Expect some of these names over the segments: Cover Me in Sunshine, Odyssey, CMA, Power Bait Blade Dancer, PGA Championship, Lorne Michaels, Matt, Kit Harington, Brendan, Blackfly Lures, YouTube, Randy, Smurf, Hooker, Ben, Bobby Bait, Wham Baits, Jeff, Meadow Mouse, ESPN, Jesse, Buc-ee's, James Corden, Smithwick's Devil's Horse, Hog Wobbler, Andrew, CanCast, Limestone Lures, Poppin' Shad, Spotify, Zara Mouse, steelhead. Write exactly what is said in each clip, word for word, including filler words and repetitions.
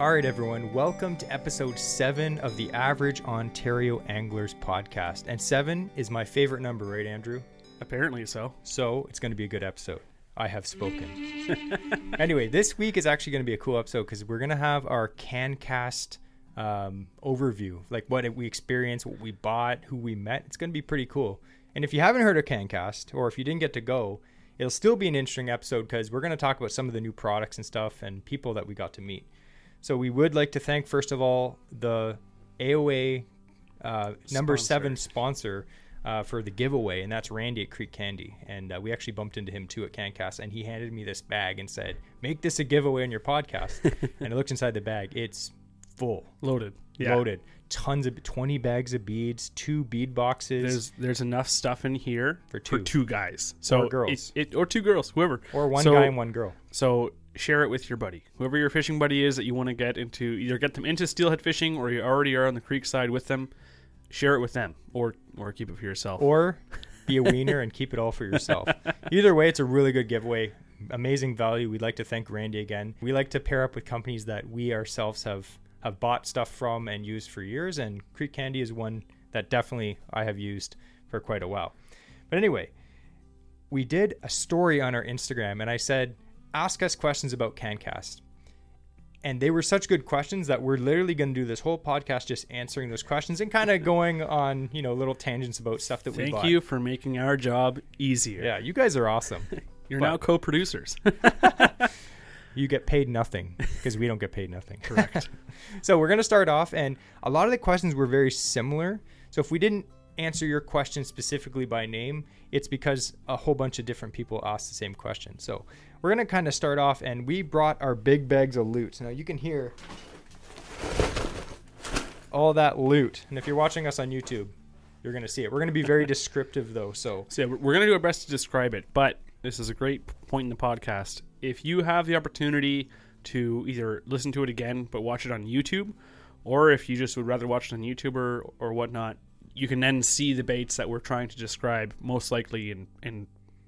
All right, everyone, welcome to episode seven of the Average Ontario Anglers podcast. And seven is my favorite number, right, Andrew? Apparently so. So it's going to be a good episode. I have spoken. Anyway, this week is actually going to be a cool episode because we're going to have our CanCast um, overview, like what we experienced, what we bought, who we met. It's going to be pretty cool. And if you haven't heard of CanCast, or if you didn't get to go, it'll still be an interesting episode because we're going to talk about some of the new products and stuff and people that we got to meet. So we would like to thank, first of all, the A O A uh, number sponsor. seven sponsor uh, for the giveaway, and that's Randy at Creek Candy. And uh, we actually bumped into him, too, at CanCast, and he handed me this bag and said, make this a giveaway on your podcast. And I looked inside the bag. It's full. Loaded. Yeah. Loaded. Tons of, twenty bags of beads, two bead boxes. There's there's enough stuff in here for two, for two guys. So or girls. It, it, or two girls, whoever. Or one so, guy and one girl. So share it with your buddy, whoever your fishing buddy is that you want to get into, either get them into steelhead fishing or you already are on the creek side with them. Share it with them or or keep it for yourself, or be a wiener and keep it all for yourself. Either way, it's a really good giveaway. Amazing value. We'd like to thank Randy again. We like to pair up with companies that we ourselves have have bought stuff from and used for years, and Creek Candy is one that definitely I have used for quite a while. But anyway, we did a story on our Instagram and I said, ask us questions about CanCast. And they were such good questions that we're literally going to do this whole podcast just answering those questions and kind of going on, you know, little tangents about stuff that Thank we bought. Thank you for making our job easier. Yeah, you guys are awesome. You're but, now co-producers. You get paid nothing because we don't get paid nothing. Correct. So we're going to start off, and a lot of the questions were very similar. So if we didn't answer your question specifically by name, it's because a whole bunch of different people asked the same question. So we're going to kind of start off, and we brought our big bags of loot. Now you can hear all that loot, and if you're watching us on YouTube, you're going to see it. We're going to be very descriptive though, so so yeah, we're going to do our best to describe it, but this is a great point in the podcast. If you have the opportunity to either listen to it again but watch it on YouTube, or if you just would rather watch it on YouTube or, or whatnot, you can then see the baits that we're trying to describe, most likely, and and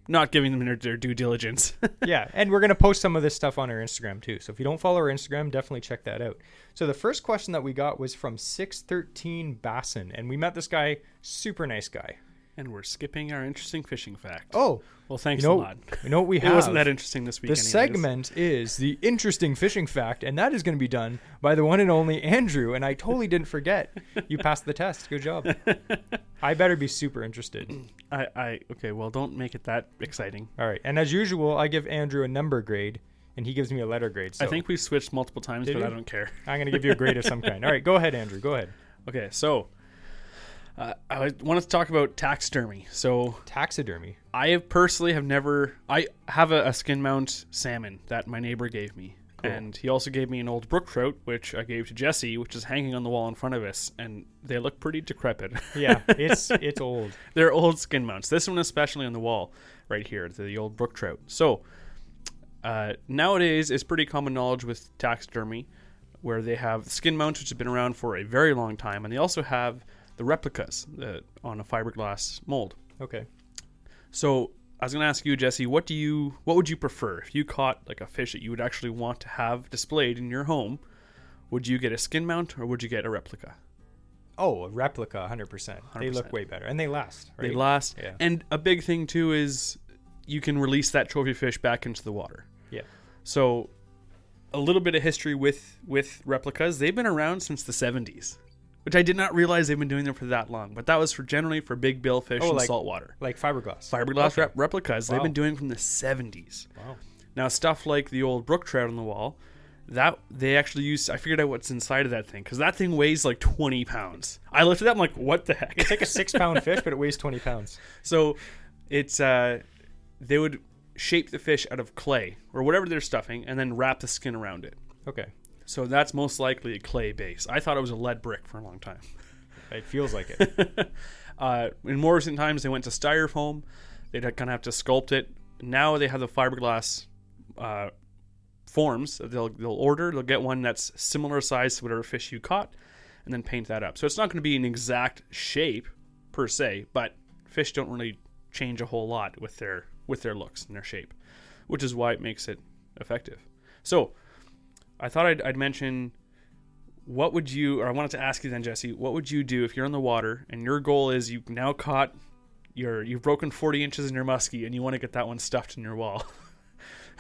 not giving them their, their due diligence. Yeah, and we're going to post some of this stuff on our Instagram too. So if you don't follow our Instagram, definitely check that out. So the first question that we got was from six thirteen Bassin, and we met this guy, super nice guy. And we're skipping our interesting fishing fact. Oh. Well, thanks you know, a lot. You know what we have? It wasn't that interesting this week. The anyways. segment is the interesting fishing fact, and that is going to be done by the one and only Andrew. And I totally didn't forget. You passed the test. Good job. I better be super interested. I, I Okay, well, don't make it that exciting. All right. And as usual, I give Andrew a number grade, and he gives me a letter grade. So I think we switched multiple times, Did but you? I don't care. I'm going to give you a grade of some kind. All right. Go ahead, Andrew. Go ahead. Okay, so... Uh, I wanted to talk about taxidermy. So taxidermy. I have personally have never. I have a, a skin mount salmon that my neighbor gave me, cool. And he also gave me an old brook trout, which I gave to Jesse, which is hanging on the wall in front of us, and they look pretty decrepit. Yeah, it's it's old. They're old skin mounts. This one especially on the wall right here, the old brook trout. So uh, nowadays, it's pretty common knowledge with taxidermy, where they have skin mounts, which have been around for a very long time, and they also have the replicas uh, on a fiberglass mold. Okay. So I was going to ask you, Jesse, what do you, what would you prefer? If you caught like a fish that you would actually want to have displayed in your home, would you get a skin mount or would you get a replica? Oh, a replica, one hundred percent. one hundred percent. They look way better and they last, right? They last. Yeah. And a big thing too is you can release that trophy fish back into the water. Yeah. So a little bit of history with, with replicas. They've been around since the seventies. Which I did not realize they've been doing them for that long. But that was for generally for big billfish oh, and like, saltwater. Like fiberglass. Fiberglass okay. rep- replicas. Wow. They've been doing from the seventies. Wow. Now, stuff like the old brook trout on the wall, that they actually used. I figured out what's inside of that thing. Because that thing weighs like twenty pounds. I looked at that, I'm like, what the heck? It's like a six-pound fish, but it weighs twenty pounds. So it's uh, they would shape the fish out of clay or whatever they're stuffing and then wrap the skin around it. Okay. So that's most likely a clay base. I thought it was a lead brick for a long time. It feels like it. uh, in more recent times, they went to styrofoam. They'd kind of have to sculpt it. Now they have the fiberglass uh, forms. They'll they'll order. They'll get one that's similar size to whatever fish you caught and then paint that up. So it's not going to be an exact shape per se, but fish don't really change a whole lot with their with their looks and their shape, which is why it makes it effective. So I thought I'd, I'd mention what would you, or I wanted to ask you then, Jesse, what would you do if you're in the water and your goal is you've now caught your, you've broken forty inches in your muskie and you want to get that one stuffed in your wall?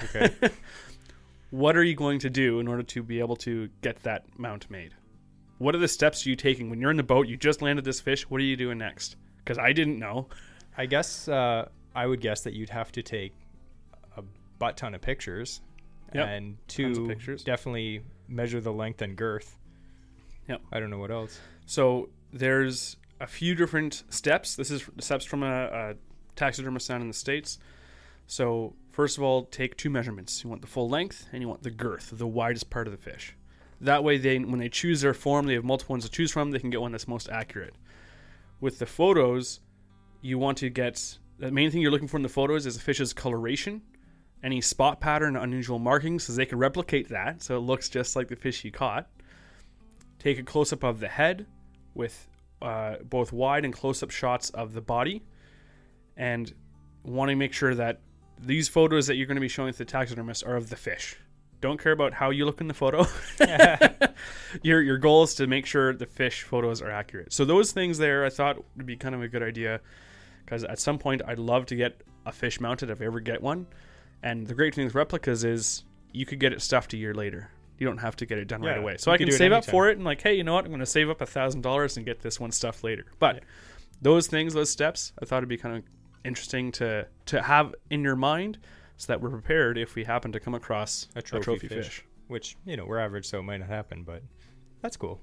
Okay. What are you going to do in order to be able to get that mount made? What are the steps you taking when you're in the boat? You just landed this fish. What are you doing next? Because I didn't know. I guess uh, I would guess that you'd have to take a butt ton of pictures, yep. and two pictures. Definitely measure the length and girth. Yep. I don't know what else. So there's a few different steps. This is steps from a, a taxidermist down in the States. So first of all, take two measurements. You want the full length and you want the girth, the widest part of the fish. That way, they when they choose their form, they have multiple ones to choose from. They can get one that's most accurate. With the photos, you want to get... The main thing you're looking for in the photos is the fish's coloration, any spot pattern, unusual markings, so they can replicate that, so it looks just like the fish you caught. Take a close-up of the head with uh, both wide and close-up shots of the body. And want to make sure that these photos that you're going to be showing to the taxidermist are of the fish. Don't care about how you look in the photo. your your goal is to make sure the fish photos are accurate. So those things there I thought would be kind of a good idea, because at some point I'd love to get a fish mounted if I ever get one. And the great thing with replicas is you could get it stuffed a year later. You don't have to get it done yeah, right away. So I can save up for it and like, hey, you know what? I'm going to save up one thousand dollars and get this one stuffed later. But yeah. those things, those steps, I thought it'd be kind of interesting to, to have in your mind, so that we're prepared if we happen to come across a trophy, a trophy fish. fish. Which, you know, we're average, so it might not happen, but that's cool.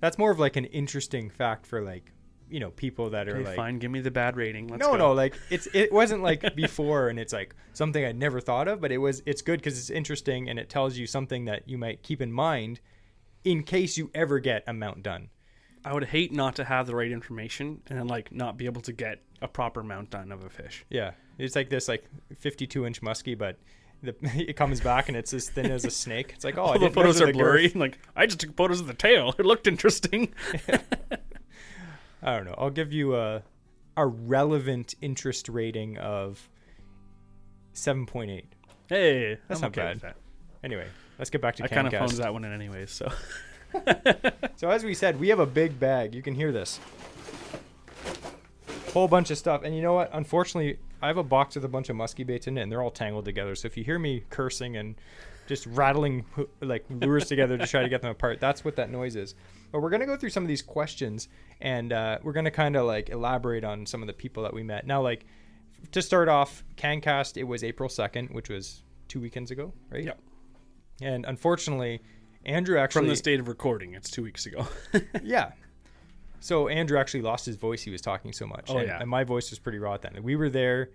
That's more of like an interesting fact for like, you know, people that are okay, like... fine, give me the bad rating. Let's no, go. no, like it's it wasn't like before and it's like something I'd never thought of, but it was it's good because it's interesting and it tells you something that you might keep in mind in case you ever get a mount done. I would hate not to have the right information and like not be able to get a proper mount done of a fish. Yeah. It's like this like fifty-two inch muskie, but the, it comes back and it's as thin as a snake. It's like, oh, all I the photos are the blurry. Like, I just took photos of the tail. It looked interesting. Yeah. I don't know. I'll give you a, a relevant interest rating of seven point eight. Hey, that's I'm not okay bad. With that. Anyway, let's get back to CanCast. I kind of phoned that one in anyway, so... So as we said, we have a big bag. You can hear this whole bunch of stuff, and you know what, unfortunately I have a box with a bunch of musky baits in it and they're all tangled together, so if you hear me cursing and just rattling like lures together to try to get them apart, that's what that noise is. But we're going to go through some of these questions and uh we're going to kind of like elaborate on some of the people that we met. Now, like to start off, CanCast, it was April second, which was two weekends ago, right? Yep. And unfortunately Andrew actually... From the state of recording, it's two weeks ago. Yeah. So Andrew actually lost his voice. He was talking so much. Oh, and, yeah. and my voice was pretty raw at that. We were there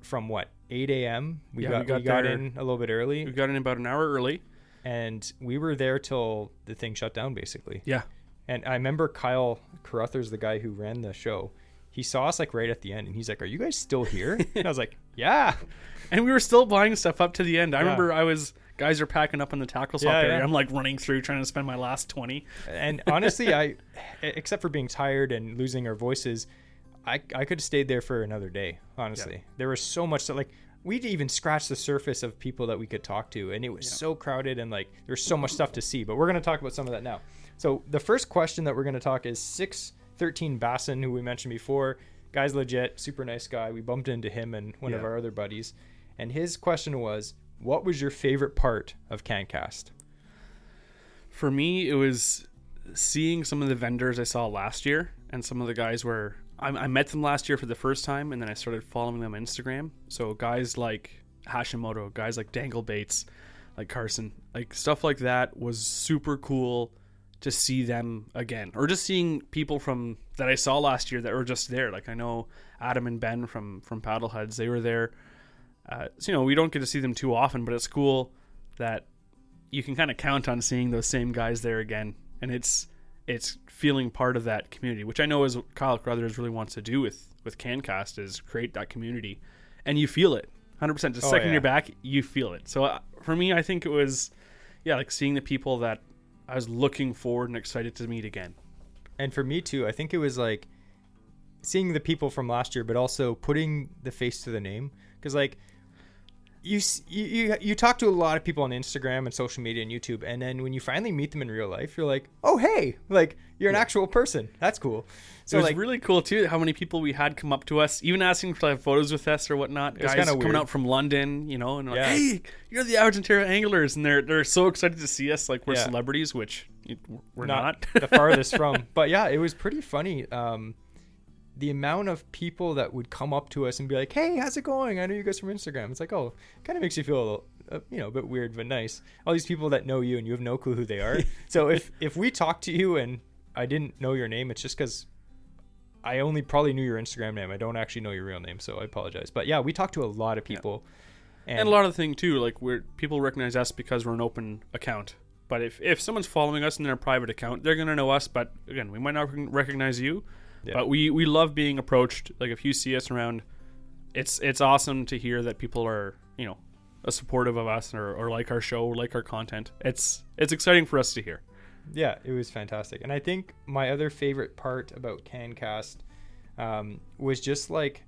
from, what, eight a.m.? We yeah, got, we got, we got there, in a little bit early. We got in about an hour early. And we were there till the thing shut down, basically. Yeah. And I remember Kyle Crothers, the guy who ran the show, he saw us like right at the end and he's like, are you guys still here? And I was like, yeah. And we were still buying stuff up to the end. I yeah. remember I was... Guys are packing up in the tackle swap yeah, area. Yeah. I'm like running through trying to spend my last twenty. And honestly, I, except for being tired and losing our voices, I I could have stayed there for another day. Honestly, yeah. There was so much that like we didn't even scratch the surface of people that we could talk to, and it was yeah. so crowded and like there's so much stuff to see. But we're gonna talk about some of that now. So the first question that we're gonna talk is six thirteen Bassin, who we mentioned before. Guy's legit, super nice guy. We bumped into him and one yeah. of our other buddies, and his question was, what was your favorite part of CanCast? For me, it was seeing some of the vendors I saw last year, and some of the guys were... I, I met them last year for the first time, and then I started following them on Instagram. So guys like Hashimoto, guys like Dangle Baits, like Carson, like stuff like that was super cool to see them again. Or just seeing people from that I saw last year that were just there. Like I know Adam and Ben from, from Paddle Heads, they were there. Uh, so, you know, we don't get to see them too often, but it's cool that you can kind of count on seeing those same guys there again. And it's it's feeling part of that community, which I know is what Kyle Crothers really wants to do with, with CanCast, is create that community. And you feel it one hundred percent. The oh, second yeah. you're back, you feel it. So uh, for me, I think it was, yeah, like seeing the people that I was looking forward and excited to meet again. And for me, too, I think it was like seeing the people from last year, but also putting the face to the name. Because, like... you you you talk to a lot of people on Instagram and social media and YouTube, and then when you finally meet them in real life, you're like, oh hey, like you're an yeah. actual person. That's cool. So it was like, really cool too how many people we had come up to us, even asking for like, photos with us or whatnot. Guys coming weird. out from London, you know, and like, yeah. hey, you're the Average Ontario Anglers, and they're they're so excited to see us, like we're yeah. celebrities, which we're not, not. the farthest from. But yeah, it was pretty funny. Um, the amount of people that would come up to us and be like, hey, how's it going? I know you guys from Instagram. It's like, oh, it kind of makes you feel a little, uh, you know, a bit weird, but nice. All these people that know you and you have no clue who they are. So if, if we talk to you and I didn't know your name, it's just because I only probably knew your Instagram name. I don't actually know your real name, so I apologize. But yeah, we talk to a lot of people. Yeah. And, and a lot of the thing too, like we're people recognize us because we're an open account. But if, if someone's following us in their private account, they're going to know us. But again, we might not recognize you. Yeah. But we, we love being approached. Like if you see us around, it's it's awesome to hear that people are, you know, supportive of us or, or like our show, or like our content. It's it's exciting for us to hear. Yeah, it was fantastic. And I think my other favorite part about CanCast um, was just like,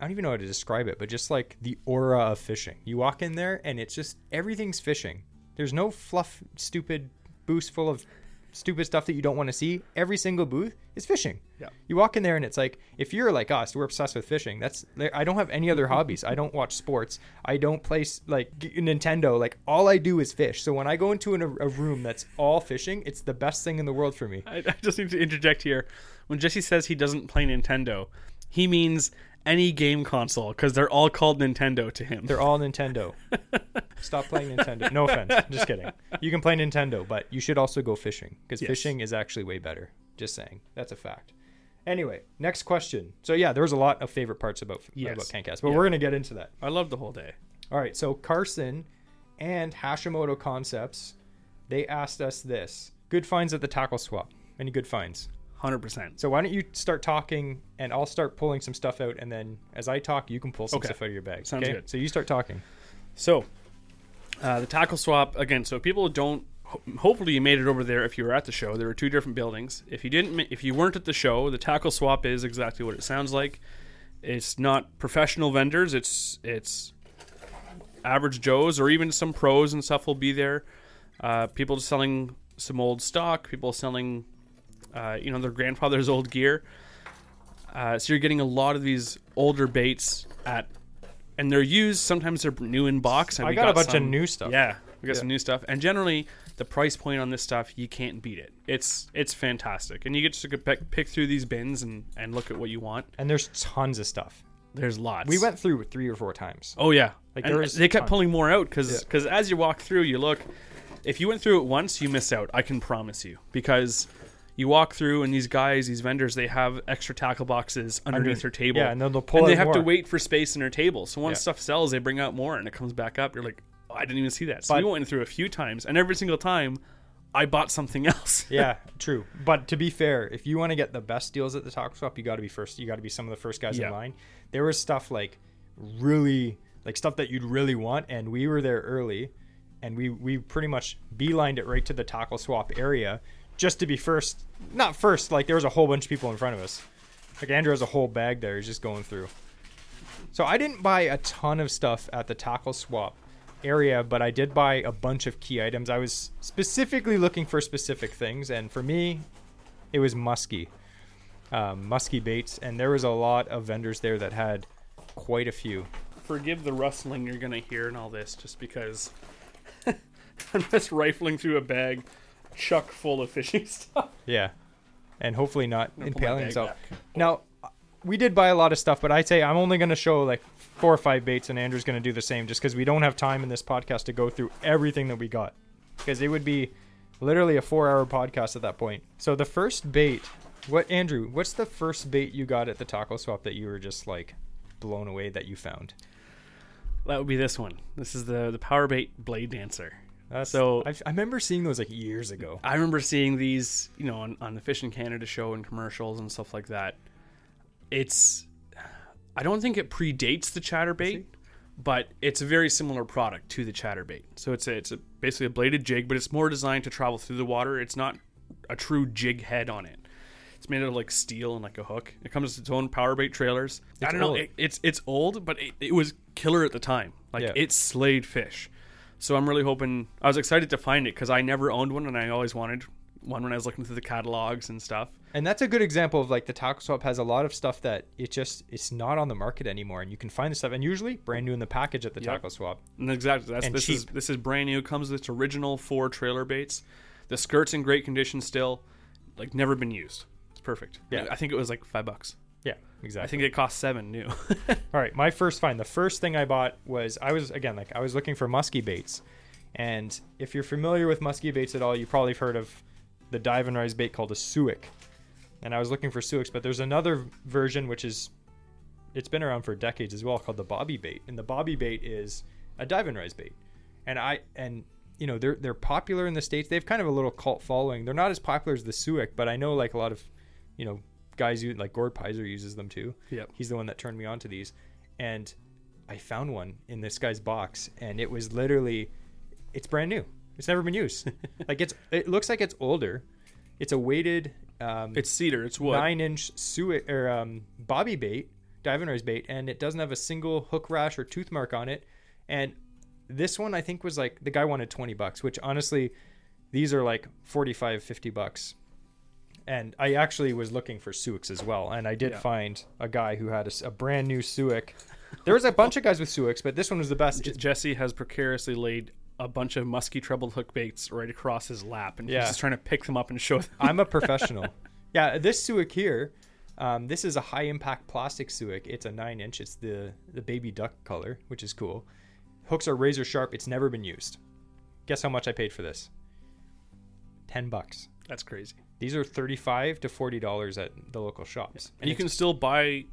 I don't even know how to describe it, but just like the aura of fishing. You walk in there and it's just everything's fishing. There's no fluff, stupid boost full of stupid stuff that you don't want to see. Every single booth is fishing. Yeah. You walk in there and it's like, if you're like us, we're obsessed with fishing. That's I don't have any other hobbies. I don't watch sports. I don't play like Nintendo. Like all I do is fish. So when I go into an, a room that's all fishing, it's the best thing in the world for me. I, I just need to interject here. When Jesse says he doesn't play Nintendo, he means any game console because they're all called Nintendo to him. They're all Nintendo. Stop playing Nintendo. No offense. I'm just kidding. You can play Nintendo, but you should also go fishing because yes. fishing is actually way better. Just saying. That's a fact. Anyway, next question. So yeah, there was a lot of favorite parts about, yes. about CanCast, but yeah. we're going to get into that. I love the whole day. All right. So Carson and Hashimoto Concepts, they asked us this. Good finds at the tackle swap. Any good finds? one hundred percent. So why don't you start talking and I'll start pulling some stuff out, and then as I talk, you can pull some okay. stuff out of your bag. Sounds okay? good. So you start talking. So uh, the tackle swap, again, so people don't, ho- hopefully you made it over there if you were at the show. There were two different buildings. If you didn't, ma- if you weren't at the show, the tackle swap is exactly what it sounds like. It's not professional vendors. It's, it's average Joes or even some pros and stuff will be there. Uh, people selling some old stock, people selling... Uh, you know, their grandfather's old gear. Uh, so you're getting a lot of these older baits at, and they're used. Sometimes they're new in box. And I we got, got a bunch some, of new stuff. Yeah, we got yeah. some new stuff. And generally, the price point on this stuff, you can't beat it. It's it's fantastic. And you get to pick, pick through these bins and, and look at what you want. And there's tons of stuff. There's lots. We went through three or four times. Oh, yeah. Like there was they kept tons. pulling more out because yeah. as you walk through, you look. If you went through it once, you miss out. I can promise you. Because... You walk through, and these guys, these vendors, they have extra tackle boxes underneath Under, their table. Yeah, and they'll pull And they have more. to wait for space in their table. So once yeah. stuff sells, they bring out more, and it comes back up. You're like, oh, I didn't even see that. So but, we went through a few times, and every single time, I bought something else. yeah, true. But to be fair, if you want to get the best deals at the tackle swap, you got to be first. You got to be some of the first guys yeah. in line. There was stuff like really, like stuff that you'd really want, and we were there early, and we we pretty much beelined it right to the tackle swap area. Just to be first, not first, like there was a whole bunch of people in front of us. Like Andrew has a whole bag there. He's just going through. So I didn't buy a ton of stuff at the tackle swap area, but I did buy a bunch of key items. I was specifically looking for specific things. And for me, it was musky, um, musky baits. And there was a lot of vendors there that had quite a few. Forgive the rustling you're going to hear in all this, just because I'm just rifling through a bag. Chuck full of fishing stuff. Yeah, and hopefully not impaling himself. Now, we did buy a lot of stuff, but I'd say I'm only going to show like four or five baits, and Andrew's going to do the same, just because we don't have time in this podcast to go through everything that we got, because it would be literally a four-hour podcast at that point. So the first bait, what Andrew? What's the first bait you got at the tackle swap that you were just like blown away that you found? That would be this one. This is the the power bait Blade Dancer. That's, so I've, I remember seeing those like years ago. I remember seeing these, you know, on, on the Fish in Canada show and commercials and stuff like that. It's, I don't think it predates the ChatterBait, but it's a very similar product to the ChatterBait. So it's a, it's a, basically a bladed jig, but it's more designed to travel through the water. It's not a true jig head on it. It's made out of like steel and like a hook. It comes with its own power bait trailers. It's I don't old. know. It, it's it's old, but it, it was killer at the time. Like, yeah. it slayed fish. So I'm really hoping... I was excited to find it because I never owned one, and I always wanted one when I was looking through the catalogs and stuff. And that's a good example of, like, the Tackle Swap has a lot of stuff that it just... It's not on the market anymore, and you can find the stuff. And usually, brand new in the package at the yep. Tackle Swap. And exactly. That's, and this cheap. Is, this is brand new. Comes with its original four trailer baits. The skirt's in great condition still. Like, never been used. It's perfect. Yeah. I think it was, like, five bucks. Yeah, exactly. I think it cost seven new. All right, my first find. The first thing I bought was, I was, again, like, I was looking for musky baits. And if you're familiar with musky baits at all, you probably have heard of the dive and rise bait called a Suick. And I was looking for Suicks, but there's another version, which is, it's been around for decades as well, called the Bobby Bait. And the Bobby Bait is a dive and rise bait. And I, and, you know, they're, they're popular in the States. They have kind of a little cult following. They're not as popular as the Suick, but I know, like, a lot of, you know, guys who, like, Gord Pizer uses them too. Yeah. He's the one that turned me on to these. And I found one in this guy's box, and it was literally, it's brand new. It's never been used. Like, it's, it looks like it's older. It's a weighted, um, it's cedar, it's wood. Nine inch Suick or um, Bobby Bait, dive and rise bait, and it doesn't have a single hook rash or tooth mark on it. And this one, I think, was like, the guy wanted twenty bucks, which honestly, these are like forty-five, fifty bucks. And I actually was looking for Suicks as well. And I did yeah. find a guy who had a, a brand new Suick. There was a bunch of guys with Suicks, but this one was the best. J- Jesse has precariously laid a bunch of musky treble hook baits right across his lap. And yeah. he's just trying to pick them up and show them. I'm a professional. Yeah, this Suick here, um, this is a high impact plastic Suick. It's a nine inch. It's the, the baby duck color, which is cool. Hooks are razor sharp. It's never been used. Guess how much I paid for this? ten bucks. That's crazy. These are thirty-five to forty dollars at the local shops. Yeah. And, and you can still buy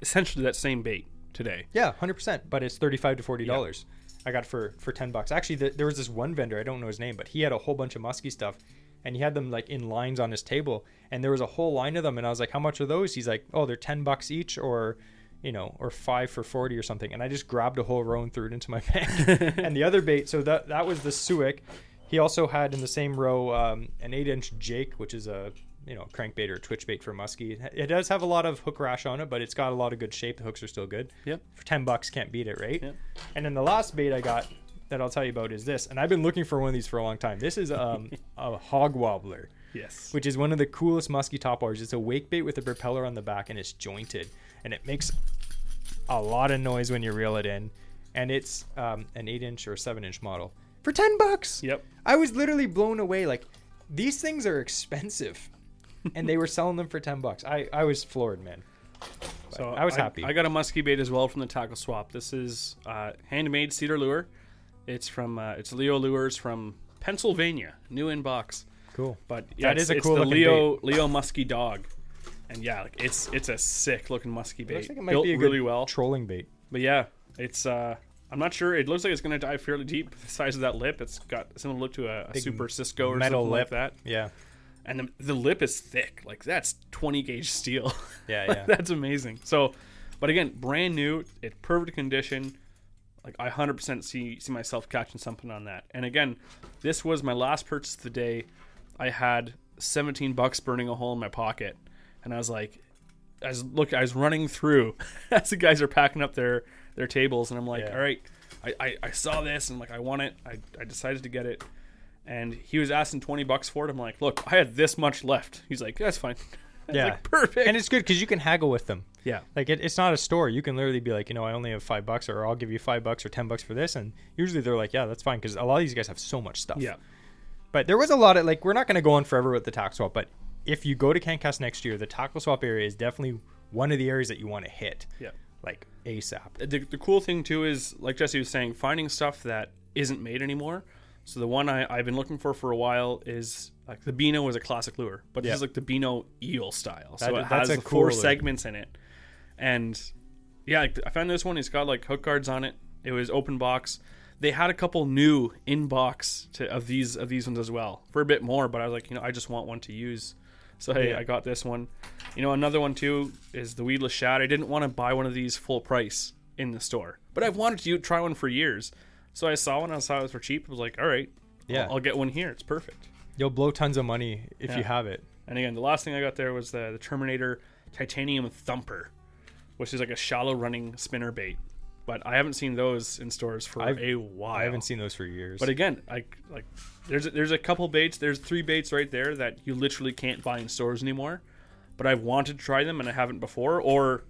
essentially that same bait today. Yeah, one hundred percent, but it's thirty-five to forty dollars. Yeah. I got it for, for ten bucks. Actually, the, there was this one vendor, I don't know his name, but he had a whole bunch of musky stuff, and he had them like in lines on his table, and there was a whole line of them, and I was like, how much are those? He's like, oh, they're ten bucks each, or... you know, or five for forty or something. And I just grabbed a whole row and threw it into my bag. And the other bait, so that that was the Suick. He also had in the same row um, an eight inch Jake, which is a, you know, crankbait or twitch bait for musky. It does have a lot of hook rash on it, but it's got a lot of good shape. The hooks are still good. Yep. For ten bucks, can't beat it, right? Yep. And then the last bait I got that I'll tell you about is this. And I've been looking for one of these for a long time. This is um, a hog wobbler. Yes. Which is one of the coolest musky top wallers. It's a wake bait with a propeller on the back, and it's jointed. And it makes a lot of noise when you reel it in. And it's um, an eight inch or seven inch model. For ten bucks! Yep. I was literally blown away. Like, these things are expensive. And they were selling them for ten bucks. I, I was floored, man. But so I was I, happy. I got a musky bait as well from the Tackle Swap. This is uh, handmade cedar lure. It's from uh, it's Leo Lures from Pennsylvania. New inbox. Cool. But yeah, that is a cool looking bait. It's the Leo, Leo Musky Dog. And yeah, like it's it's a sick looking musky bait. It looks like it might built be a really well trolling bait. But yeah, it's uh, I'm not sure. It looks like it's gonna dive fairly deep. The size of that lip, it's got similar look to a, a Super Cisco or metal something lip. Like that. Yeah, and the, the lip is thick. Like that's twenty gauge steel. Yeah, yeah, that's amazing. So, but again, brand new. It's perfect condition. Like I one hundred percent see see myself catching something on that. And again, this was my last purchase of the day. I had seventeen bucks burning a hole in my pocket. And I was like, I was, look, I was running through as the guys are packing up their, their tables. And I'm like, yeah. all right, I, I, I saw this. And I'm like, I want it. I, I decided to get it. And he was asking twenty bucks for it. I'm like, look, I had this much left. He's like, that's fine. Yeah. Like, perfect. And it's good because you can haggle with them. Yeah. Like it, it's not a store. You can literally be like, you know, I only have five bucks or I'll give you five bucks or ten bucks for this. And usually they're like, yeah, that's fine. Because a lot of these guys have so much stuff. Yeah. But there was a lot of like, we're not going to go on forever with the tax swap, but if you go to CanCast next year, the Tackle Swap area is definitely one of the areas that you want to hit. Yeah. Like ASAP. The, the cool thing, too, is, like Jesse was saying, finding stuff that isn't made anymore. So the one I, I've been looking for for a while is, like, the Beano is a classic lure. But this yeah. is, like, the Beano eel style. So that, it has the cool four lure. Segments in it. And, yeah, like, I found this one. It's got, like, hook guards on it. It was open box. They had a couple new in-box to, of these of these ones as well for a bit more. But I was like, you know, I just want one to use. So, hey, yeah. I got this one. You know, another one, too, is the weedless shad. I didn't want to buy one of these full price in the store. But I've wanted to try one for years. So I saw one. I saw it was for cheap. I was like, all right, yeah. I'll, I'll get one here. It's perfect. You'll blow tons of money if yeah. you have it. And, again, the last thing I got there was the, the Terminator Titanium Thumper, which is like a shallow running spinner bait. but I haven't seen those in stores for I've, a while. I haven't seen those for years. But again, I, like there's a, there's a couple baits, there's three baits right there that you literally can't buy in stores anymore. But I've wanted to try them and I haven't before, or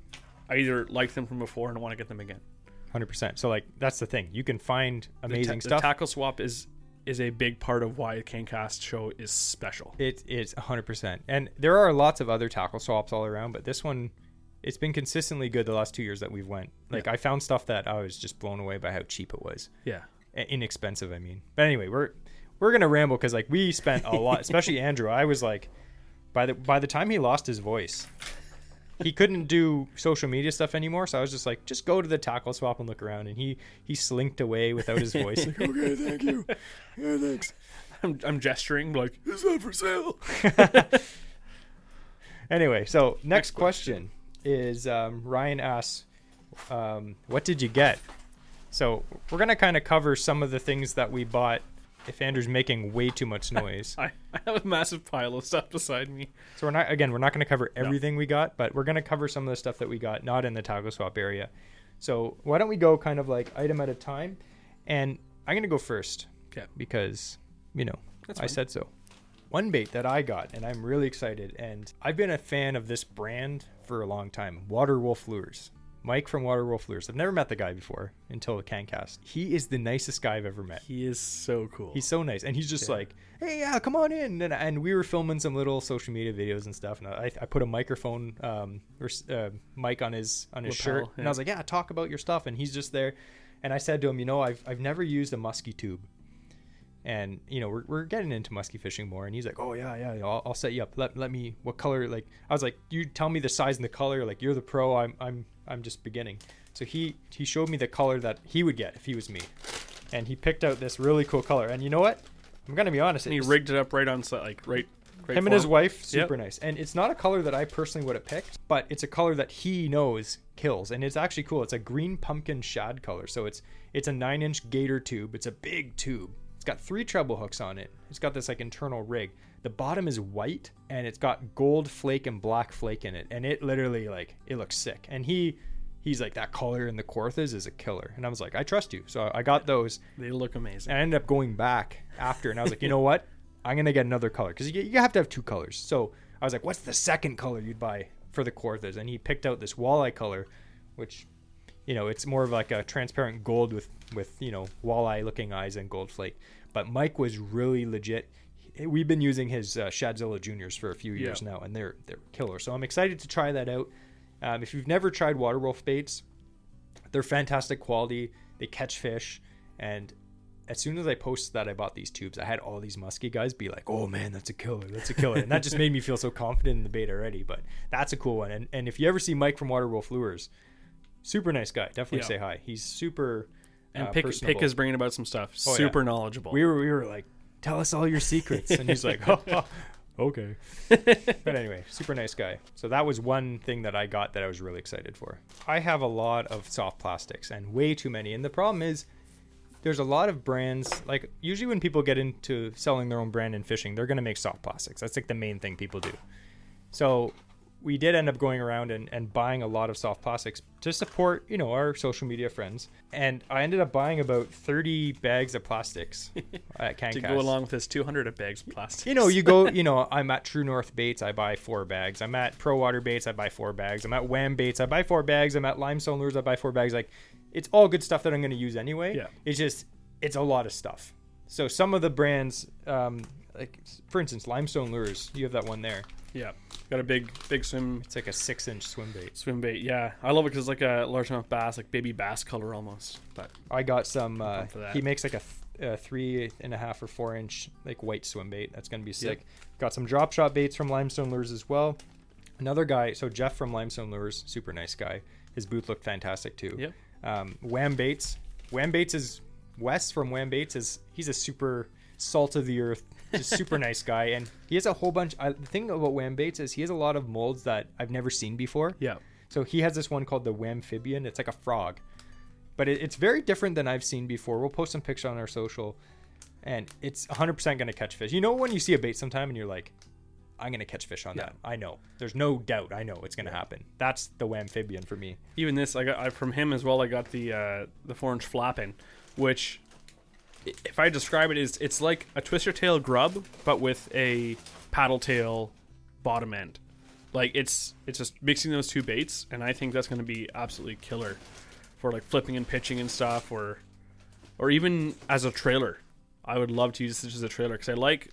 I either liked them from before and want to get them again. one hundred percent. So like that's the thing. You can find amazing the ta- stuff. The tackle swap is is a big part of why the CanCast show is special. It is one hundred percent. And there are lots of other tackle swaps all around, but this one, it's been consistently good the last two years that we've went. Like yeah. I found stuff that I was just blown away by how cheap it was. Yeah. Inexpensive, I mean. But anyway, we're we're going to ramble because like we spent a lot, especially Andrew. I was like by the by the time he lost his voice, he couldn't do social media stuff anymore, so I was just like, just go to the tackle swap and look around, and he he slinked away without his voice. Like, okay, thank you. Yeah, thanks. I'm I'm gesturing like, it's not for sale. Anyway, so next, next question, question is um, Ryan asks, um, what did you get? So we're gonna kind of cover some of the things that we bought. If Andrew's making way too much noise. I, I have a massive pile of stuff beside me. So we're not, again, we're not going to cover everything no. we got, but we're going to cover some of the stuff that we got not in the tackle swap area. So why don't we go kind of like item at a time? And I'm going to go first. Okay. Because, you know, That's I fine. said so. One bait that I got, and I'm really excited, and I've been a fan of this brand for a long time, Water Wolf Lures. Mike from Water Wolf Lures. I've never met the guy before until the CanCast. He is the nicest guy I've ever met. He is so cool. He's so nice. And he's just yeah. like, hey, yeah, come on in. And, and we were filming some little social media videos and stuff. And I, I put a microphone um, or uh, mic on his on his lapel, shirt. Yeah. And I was like, yeah, talk about your stuff. And he's just there. And I said to him, you know, I've I've never used a musky tube. And, you know, we're we're getting into musky fishing more. And he's like, oh, yeah, yeah, I'll, I'll set you up. Let let me, what color? Like, I was like, you tell me the size and the color. Like, you're the pro. I'm I'm I'm just beginning. So he, he showed me the color that he would get if he was me. And he picked out this really cool color. And you know what? I'm going to be honest. And he rigged it up right on set, like, right. right him and his wife, super yep. nice. And it's not a color that I personally would have picked, but it's a color that he knows kills. And it's actually cool. It's a green pumpkin shad color. So it's it's a nine-inch gator tube. It's a big tube. It's got three treble hooks on it. It's got this like internal rig. The bottom is white and it's got gold flake and black flake in it. And it literally like, it looks sick. And he, he's like, that color in the Corthas is a killer. And I was like, I trust you. So I got those. They look amazing. And I ended up going back after. And I was like, you know what? I'm going to get another color. Cause you, you have to have two colors. So I was like, what's the second color you'd buy for the Corthas? And he picked out this walleye color, which, you know, it's more of like a transparent gold with, with, you know, walleye looking eyes and gold flake. But Mike was really legit. We've been using his uh, Shadzilla Juniors for a few years yeah. now, and they're they're killer. So I'm excited to try that out. Um, if you've never tried Water Wolf baits, they're fantastic quality. They catch fish. And as soon as I posted that I bought these tubes, I had all these musky guys be like, oh man, that's a killer, that's a killer. And that just made me feel so confident in the bait already. But that's a cool one. And, and if you ever see Mike from Water Wolf Lures, super nice guy. Definitely yeah. say hi. He's super and uh, Pick personable. Pick is bringing about some stuff. Oh, super yeah. knowledgeable. We were we were like, tell us all your secrets. And he's like, oh, oh okay. But anyway, super nice guy. So that was one thing that I got that I was really excited for. I have a lot of soft plastics and way too many. And the problem is there's a lot of brands, like usually when people get into selling their own brand and fishing, they're going to make soft plastics. That's like the main thing people do. So we did end up going around and, and buying a lot of soft plastics to support, you know, our social media friends. And I ended up buying about thirty bags of plastics at CanCast. To go along with this two hundred of bags of plastics. You know, you go, you know, I'm at True North Baits, I buy four bags. I'm at Pro Water Baits, I buy four bags. I'm at Wham Baits, I buy four bags. I'm at Limestone Lures, I buy four bags. Like, it's all good stuff that I'm going to use anyway. Yeah. It's just, it's a lot of stuff. So some of the brands, um, like, for instance, Limestone Lures, you have that one there. Yeah. Got a big, big swim. It's like a six-inch swim bait. Swim bait, yeah. I love it because it's like a largemouth bass, like baby bass color almost. But I got some. Uh, he makes like a, th- a three and a half or four-inch like white swim bait. That's gonna be sick. Yep. Got some drop shot baits from Limestone Lures as well. Another guy, so Jeff from Limestone Lures, super nice guy. His booth looked fantastic too. Yep. Um, Wham Baits. Wham Baits is Wes from Wham Baits. Is he's a super salt of the earth. Just super nice guy, and he has a whole bunch. I, the thing about Wham Baits is he has a lot of molds that I've never seen before. Yeah. So he has this one called the Whamphibian. It's like a frog, but it, it's very different than I've seen before. We'll post some pictures on our social, and it's one hundred percent going to catch fish. You know when you see a bait sometime and you're like, I'm going to catch fish on yeah. that. I know. There's no doubt. I know it's going to yeah. happen. That's the Whamphibian for me. Even this, I got I, from him as well, I got the uh, the four-inch flapping, which, if I describe it, is it's like a twister tail grub, but with a paddle tail bottom end. Like, it's it's just mixing those two baits, and I think that's going to be absolutely killer for, like, flipping and pitching and stuff, or or even as a trailer. I would love to use this as a trailer, because I like...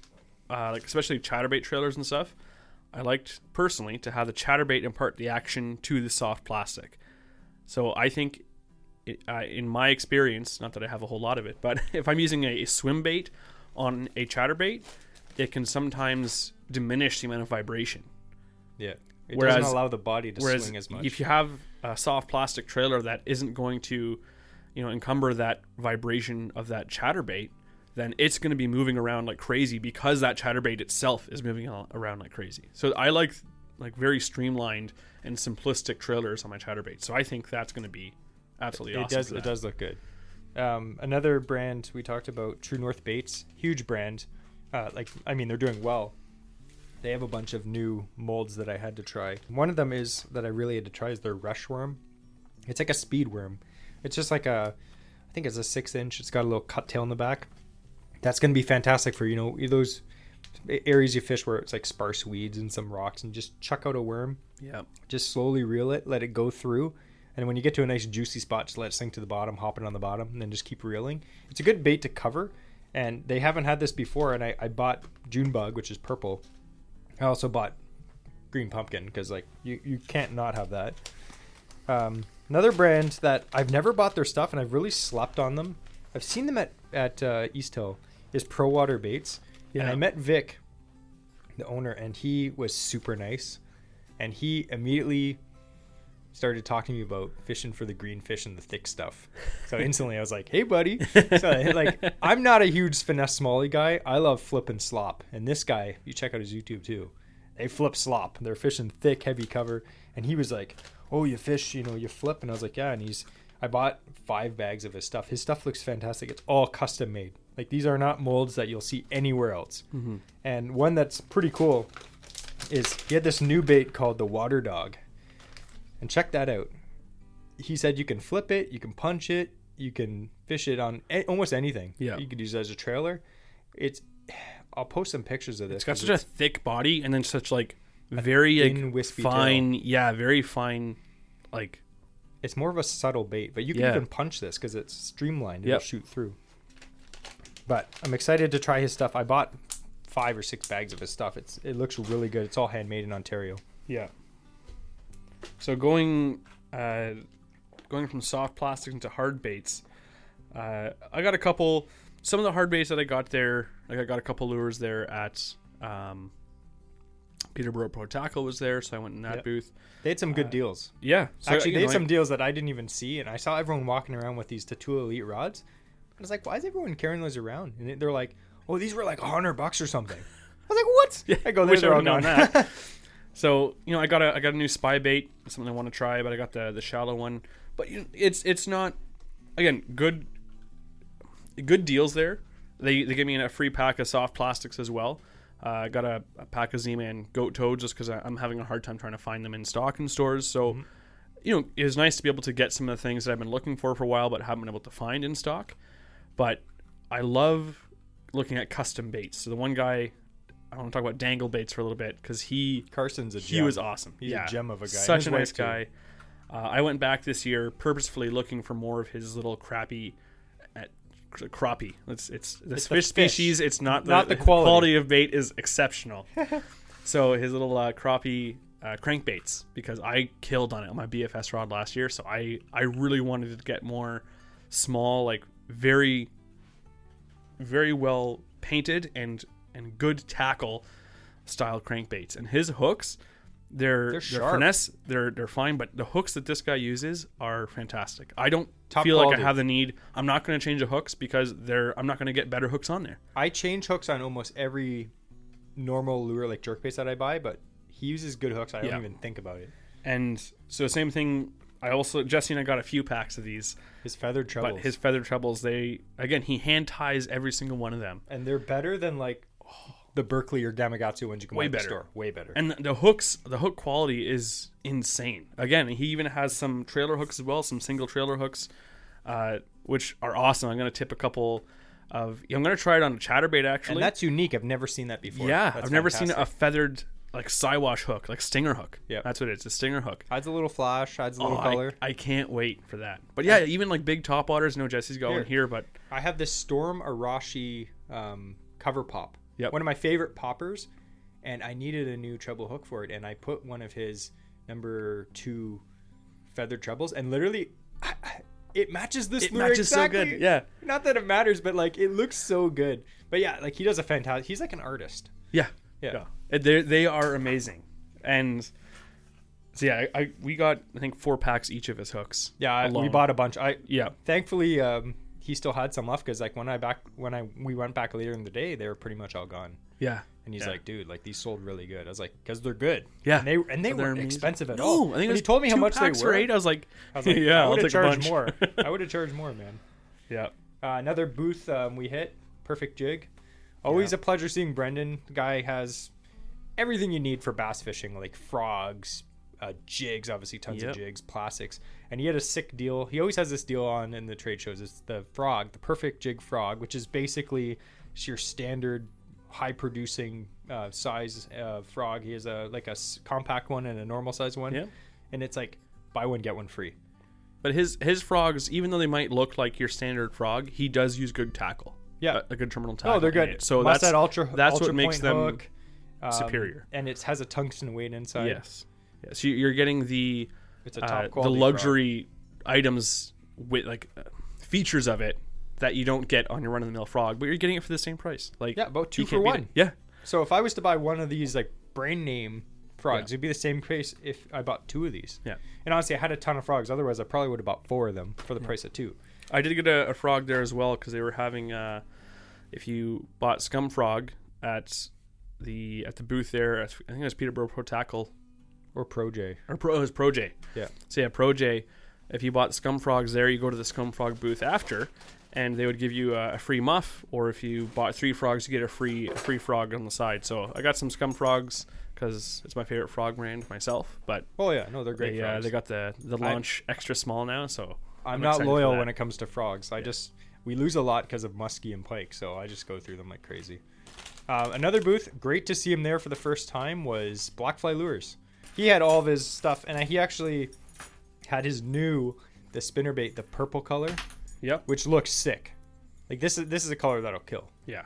Uh, like especially chatterbait trailers and stuff, I liked personally to have the chatterbait impart the action to the soft plastic. So I think, it, uh, in my experience, not that I have a whole lot of it, but if I'm using a, a swim bait on a chatterbait, it can sometimes diminish the amount of vibration. Yeah, it whereas, doesn't allow the body to swing as much. If you have a soft plastic trailer that isn't going to, you know, encumber that vibration of that chatterbait, then it's going to be moving around like crazy because that chatterbait itself is moving around like crazy. So I like like very streamlined and simplistic trailers on my chatterbait. So I think that's going to be absolutely it awesome. Does, it does look good. Um, another brand we talked about, True North Baits, huge brand. Uh, like I mean, they're doing well. They have a bunch of new molds that I had to try. One of them is that I really had to try is their Rush Worm. It's like a speed worm. It's just like a, I think it's a six inch. It's got a little cut tail in the back. That's going to be fantastic for, you know, those areas you fish where it's like sparse weeds and some rocks, and just chuck out a worm. Yeah. Just slowly reel it, let it go through. And when you get to a nice juicy spot, just let it sink to the bottom, hop it on the bottom, and then just keep reeling. It's a good bait to cover. And they haven't had this before. And I, I bought Junebug, which is purple. I also bought Green Pumpkin because, like, you, you can't not have that. Um, another brand that I've never bought their stuff and I've really slept on them. I've seen them at, at uh, East Hill. Is Pro Water Baits. Yeah. And I met Vic, the owner, and he was super nice. And he immediately started talking to me about fishing for the green fish and the thick stuff. So instantly I was like, hey, buddy. So, like, I'm not a huge finesse smallie guy. I love flip and slop. And this guy, you check out his YouTube too. They flip slop. They're fishing thick, heavy cover. And he was like, oh, you fish, you know, you flip. And I was like, yeah. And he's, I bought five bags of his stuff. His stuff looks fantastic. It's all custom made. Like, these are not molds that you'll see anywhere else. Mm-hmm. And one that's pretty cool is he had this new bait called the Water Dog. And check that out. He said you can flip it, you can punch it, you can fish it on a- almost anything. Yeah. You could use it as a trailer. It's. I'll post some pictures of this. It's got such it's a thick body and then such, like, very thin, like, fine. Tail. Yeah, very fine, like. It's more of a subtle bait, but you can yeah. even punch this because it's streamlined. It'll yep. shoot through. But I'm excited to try his stuff. I bought five or six bags of his stuff. It's It looks really good. It's all handmade in Ontario. Yeah. So going uh, going from soft plastics into hard baits, uh, I got a couple. Some of the hard baits that I got there, like I got a couple lures there at um, Peterborough Pro Tackle was there, so I went in that yep. booth. They had some good uh, deals. Yeah. So Actually, they had know, some I, deals that I didn't even see, and I saw everyone walking around with these Tatula Elite rods. I was like, why is everyone carrying those around? And they're like, oh, these were like a hundred bucks or something. I was like, what? Yeah, I go, they're, they're all gone. That. So, you know, I got a I got a new spy bait. It's something I want to try, but I got the the shallow one. But you know, it's it's not, again, good good deals there. They they gave me a free pack of soft plastics as well. Uh, I got a, a pack of Z-Man Goat Toads just because I'm having a hard time trying to find them in stock in stores. So, mm-hmm. you know, it was nice to be able to get some of the things that I've been looking for for a while but haven't been able to find in stock. But I love looking at custom baits. So the one guy, I want to talk about Dangle Baits for a little bit because he Carson's a gem. He was awesome. He's yeah. a gem of a guy. Such a nice guy. Uh, I went back this year purposefully looking for more of his little crappy, uh, crappie. It's it's the it's fish species. Fish. It's not the, not the quality. quality of bait is exceptional. So his little uh, crappie uh, crankbaits, because I killed on it on my B F S rod last year. So I I really wanted to get more small, like. Very, very well painted and and good tackle style crankbaits. And his hooks, they're, they're sharp. They're finesse, they're they're fine, but the hooks that this guy uses are fantastic. I don't Top feel quality. Like I have the need. I'm not going to change the hooks because they're. I'm not going to get better hooks on there. I change hooks on almost every normal lure, like jerkbaits that I buy, but he uses good hooks. I yeah. don't even think about it. And so same thing. I also, Jesse and I got a few packs of these. His feathered trebles. But his feathered trebles, they, again, he hand ties every single one of them. And they're better than like, oh, the Berkeley or Damagatsu ones you can buy at the store. Way better. And the hooks, the hook quality is insane. Again, he even has some trailer hooks as well, some single trailer hooks, uh, which are awesome. I'm going to tip a couple of... I'm going to try it on a ChatterBait, actually. And that's unique. I've never seen that before. Yeah, that's I've never fantastic. seen a feathered... like Siwash hook, like stinger hook. Yeah, that's what it is. A stinger hook. Hides a little flash, hides a little oh, color. I, I can't wait for that. But yeah, I, even like big top waters. No, Jesse's got one here, but I have this Storm Arashi um, cover pop. Yeah, one of my favorite poppers, and I needed a new treble hook for it, and I put one of his number two feathered trebles, and literally, I, I, it matches this it lure matches exactly. So good. Yeah, not that it matters, but like it looks so good. But yeah, like he does a fantastic. He's like an artist. Yeah. Yeah, yeah. They they are amazing, and so yeah, I, I we got I think four packs each of his hooks. Yeah, I, we bought a bunch. I yeah, thankfully um, he still had some left because like when I back when I we went back later in the day, they were pretty much all gone. Yeah, and he's yeah. like, dude, like these sold really good. I was like, because they're good. Yeah, and they and they so weren't expensive at no, all. I think it was he told me how much they were. Eight, I was like, I was like yeah, I would have charged more. I would have charged more, man. Yeah. Uh, another booth um, we hit, Perfect Jig. Always yeah. a pleasure seeing Brendan. The guy has everything you need for bass fishing, like frogs, uh, jigs, obviously tons yep. of jigs, plastics. And he had a sick deal. He always has this deal on in the trade shows. It's the frog, the Perfect Jig frog, which is basically your standard high-producing uh, size uh, frog. He has a like a compact one and a normal size one. Yep. And it's like buy one, get one free. But his his frogs, even though they might look like your standard frog, he does use good tackle. Yeah, a good terminal tackle. Oh, they're good. So that's that ultra. That's ultra what makes them hook, um, superior. And it has a tungsten weight inside. Yes. yes. So you're getting the it's a top uh, quality the luxury frog. Items with like uh, features of it that you don't get on your run of the mill frog, but you're getting it for the same price. Like yeah, about two for one. Yeah. So if I was to buy one of these like brand name frogs, yeah. it'd be the same price if I bought two of these. Yeah. And honestly, I had a ton of frogs. Otherwise, I probably would have bought four of them for the yeah. price of two. I did get a, a frog there as well because they were having. Uh, if you bought Scum Frog at the at the booth there, at, I think it was Peterborough Pro Tackle or Pro J or Pro it was Pro J. Yeah. So yeah, Pro J. If you bought Scum Frogs there, you go to the Scum Frog booth after, and they would give you a, a free muff. Or if you bought three frogs, you get a free a free frog on the side. So I got some Scum Frogs because it's my favorite frog brand myself. But oh yeah, no, they're great. Yeah, they, uh, they got the the launch I'm, extra small now, so. I'm, I'm not loyal when it comes to frogs. I yeah. just we lose a lot because of muskie and pike, so I just go through them like crazy. Uh, another booth, great to see him there for the first time, was Blackfly Lures. He had all of his stuff, and he actually had his new the spinnerbait, the purple color, yep, which looks sick. Like this is this is a color that'll kill. Yeah,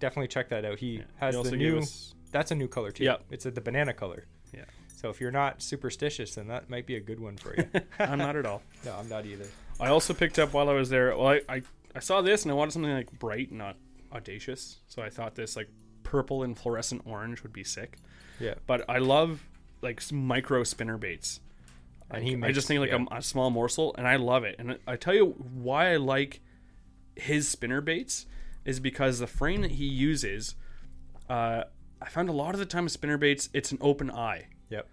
definitely check that out. He yeah. has he the new. Us... That's a new color too. Yep. It's a, the banana color. Yeah. So if you're not superstitious, then that might be a good one for you. I'm not at all. No, I'm not either. I also picked up while I was there. Well, I, I, I saw this and I wanted something like bright, not audacious. So I thought this like purple and fluorescent orange would be sick. Yeah. But I love like micro spinner baits. And he makes, I just think like yeah. a, a small morsel, and I love it. And I tell you why I like his spinner baits is because the frame that he uses. Uh, I found a lot of the time with spinner baits, it's an open eye. Yep.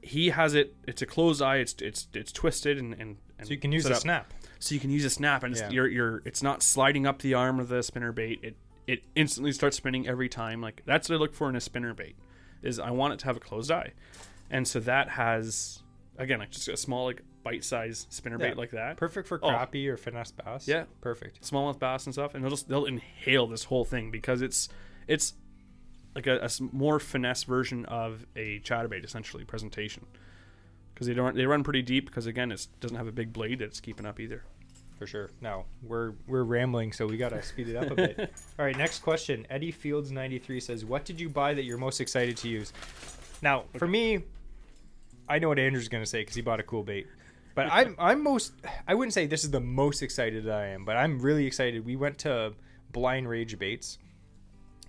He has it. It's a closed eye. It's it's it's twisted and and, and so you can use a up. snap. So you can use a snap, and yeah. it's, you're you're it's not sliding up the arm of the spinner bait. It it instantly starts spinning every time. Like that's what I look for in a spinner bait. Is I want it to have a closed eye, and so that has again like just a small like bite size spinner yeah. bait like that. Perfect for crappie oh. or finesse bass. Yeah, perfect. Smallmouth bass and stuff, and they'll just they'll inhale this whole thing because it's it's. Like a, a more finesse version of a chatterbait, essentially presentation, because they don't they run pretty deep. Because again, it doesn't have a big blade that's keeping up either. For sure. Now we're we're rambling, so we gotta speed it up a bit. All right, next question. Eddie Fields ninety-three says, "What did you buy that you're most excited to use?" Now, okay. for me, I know what Andrew's gonna say because he bought a cool bait, but I'm I'm most I wouldn't say this is the most excited that I am, but I'm really excited. We went to Blind Rage Baits.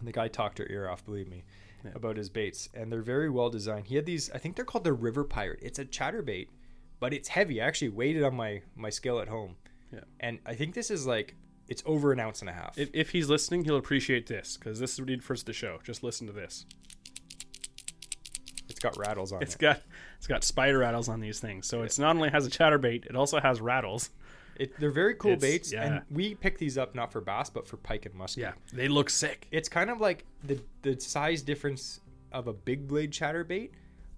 The guy talked her ear off, believe me, yeah. about his baits. And they're very well designed. He had these, I think they're called the River Pirate. It's a chatterbait, but it's heavy. I actually weighed it on my, my scale at home. Yeah. And I think this is like, it's over an ounce and a half. If, if he's listening, he'll appreciate this, because this is what he'd first to show. Just listen to this. It's got rattles on it's it. Got, it's got spider rattles on these things. So yeah. it's not only has a chatterbait, it also has rattles. It, they're very cool it's, baits, yeah. and we pick these up not for bass, but for pike and muskie. Yeah, they look sick. It's kind of like the the size difference of a big blade chatterbait,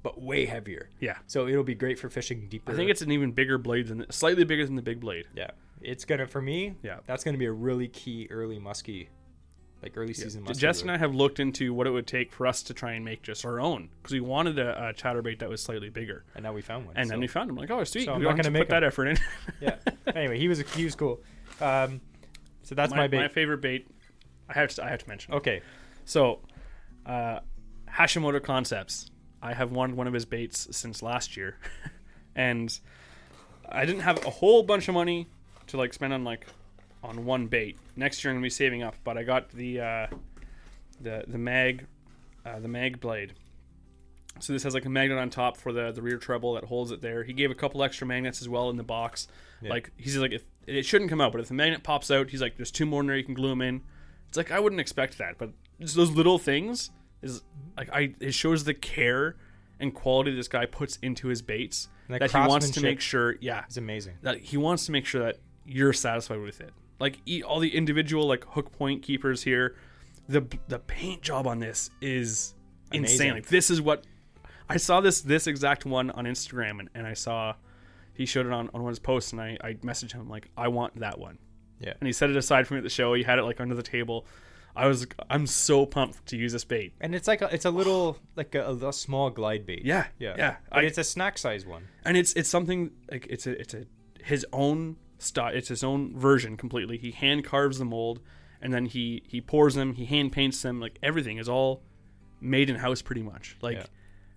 but way heavier. Yeah. So it'll be great for fishing deeper. I think it's an even bigger blade, than slightly bigger than the big blade. Yeah. It's going to, for me, yeah. that's going to be a really key early muskie, like early season yeah. muskie. Jess and I have looked into what it would take for us to try and make just our own, because we wanted a, a chatterbait that was slightly bigger. And now we found one. And so. then we found him. Like, oh, sweet. So we are going to put them. that effort in. yeah. Anyway, he was, a, he was cool. Um, so that's my, my bait. My favorite bait. I have to, I have to mention. Okay. So uh, Hashimoto Concepts. I have wanted one of his baits since last year, and I didn't have a whole bunch of money to like spend on like on one bait. Next year I'm gonna be saving up, but I got the uh, the the mag uh, the mag blade. So this has like a magnet on top for the the rear treble that holds it there. He gave a couple extra magnets as well in the box. Yeah. Like he's like, if it shouldn't come out, but if the magnet pops out, he's like, there's two more in there, you can glue them in. It's like I wouldn't expect that, but it's those little things. Is like I it shows the care and quality this guy puts into his baits, that, that he wants to make sure yeah it's amazing that he wants to make sure that you're satisfied with it. Like all the individual like hook point keepers here, the the paint job on this is amazing. Insane. Like this is what I saw this this exact one on Instagram, and, and I saw he showed it on, on one of his posts, and I I messaged him like, I want that one. Yeah, and he set it aside for me at the show. He had it like under the table. I was, I'm so pumped to use this bait. And it's like, a, it's a little, like a, a small glide bait. Yeah. Yeah. yeah. I, it's a snack size one. And it's, it's something like it's a, it's a, his own style. It's his own version completely. He hand carves the mold, and then he, he pours them, he hand paints them. Like everything is all made in house pretty much. Like yeah.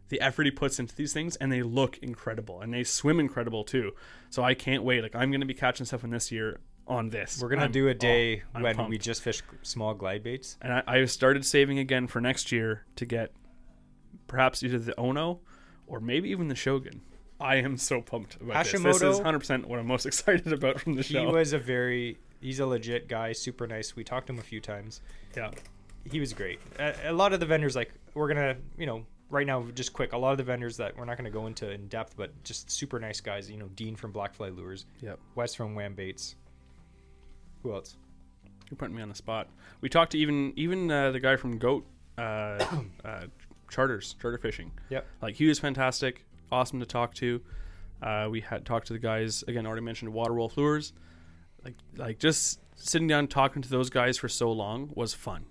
the effort he puts into these things, and they look incredible, and they swim incredible too. So I can't wait. Like I'm going to be catching stuff in this year. On this, we're gonna I'm, do a day oh, when pumped. we just fish small glide baits, and I, I started saving again for next year to get perhaps either the Ono or maybe even the Shogun. I am so pumped about Hashimoto, this. This is one hundred percent what I'm most excited about from the show. He was a very, he's a legit guy, super nice. We talked to him a few times. Yeah, he was great. A, a lot of the vendors, like we're gonna, you know, right now just quick. A lot of the vendors that we're not gonna go into in depth, but just super nice guys. You know, Dean from Blackfly Lures. Yeah, Wes from Wham Baits. Who else? You're putting me on the spot. We talked to even even uh, the guy from Goat uh, uh, charters, charter fishing. Yep. Like he was fantastic, awesome to talk to. Uh, we had talked to the guys again. Already mentioned Water Wolf Lures. Like like just sitting down talking to those guys for so long was fun.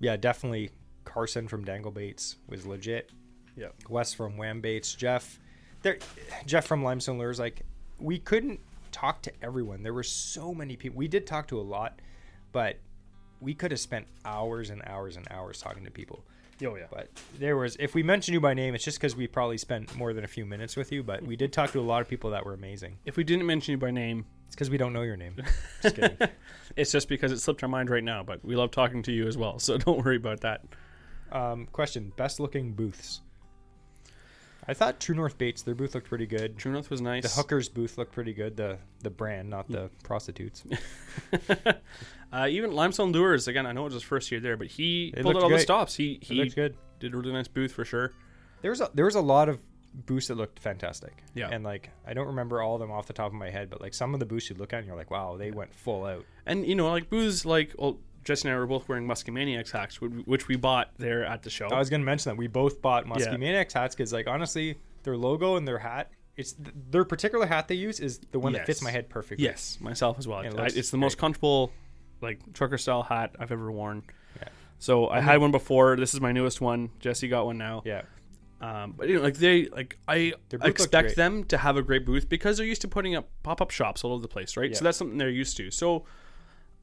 Yeah, definitely. Carson from Dangle Baits was legit. Yeah. Wes from Wham Baits. Jeff, there. Jeff from Limestone Lures. Like we couldn't talk to everyone. There were so many people. We did talk to a lot, but we could have spent hours and hours and hours talking to people. Oh yeah. But there was, if we mention you by name, it's just because we probably spent more than a few minutes with you, but we did talk to a lot of people that were amazing. If we didn't mention you by name, it's because we don't know your name. Just kidding. It's just because it slipped our mind right now, but we love talking to you as well, so don't worry about that. Um question: best looking booths. I thought True North Baits, their booth looked pretty good. True North was nice. The Hooker's booth looked pretty good, the the brand, not the yeah. prostitutes. uh, even Limestone Lures, again, I know it was his first year there, but he it pulled out all great. the stops. He he looked good. Did a really nice booth for sure. There was a, there was a lot of booths that looked fantastic. Yeah. And like I don't remember all of them off the top of my head, but like some of the booths you look at and you're like, wow, they yeah. went full out. And you know, like booths like well, Jesse and I were both wearing Muskie Maniacs hats, which we bought there at the show. I was going to mention that. We both bought Muskie yeah. Maniacs hats because, like, honestly, their logo and their hat, it's th- their particular hat they use is the one yes. that fits my head perfectly. Yes, myself as well. It I, it's great. The most comfortable, like, trucker-style hat I've ever worn. Yeah. So I, I mean, had one before. This is my newest one. Jesse got one now. Yeah. Um, but, you know, like, they, like, I expect them to have a great booth because they're used to putting up pop-up shops all over the place, right? Yeah. So that's something they're used to. So...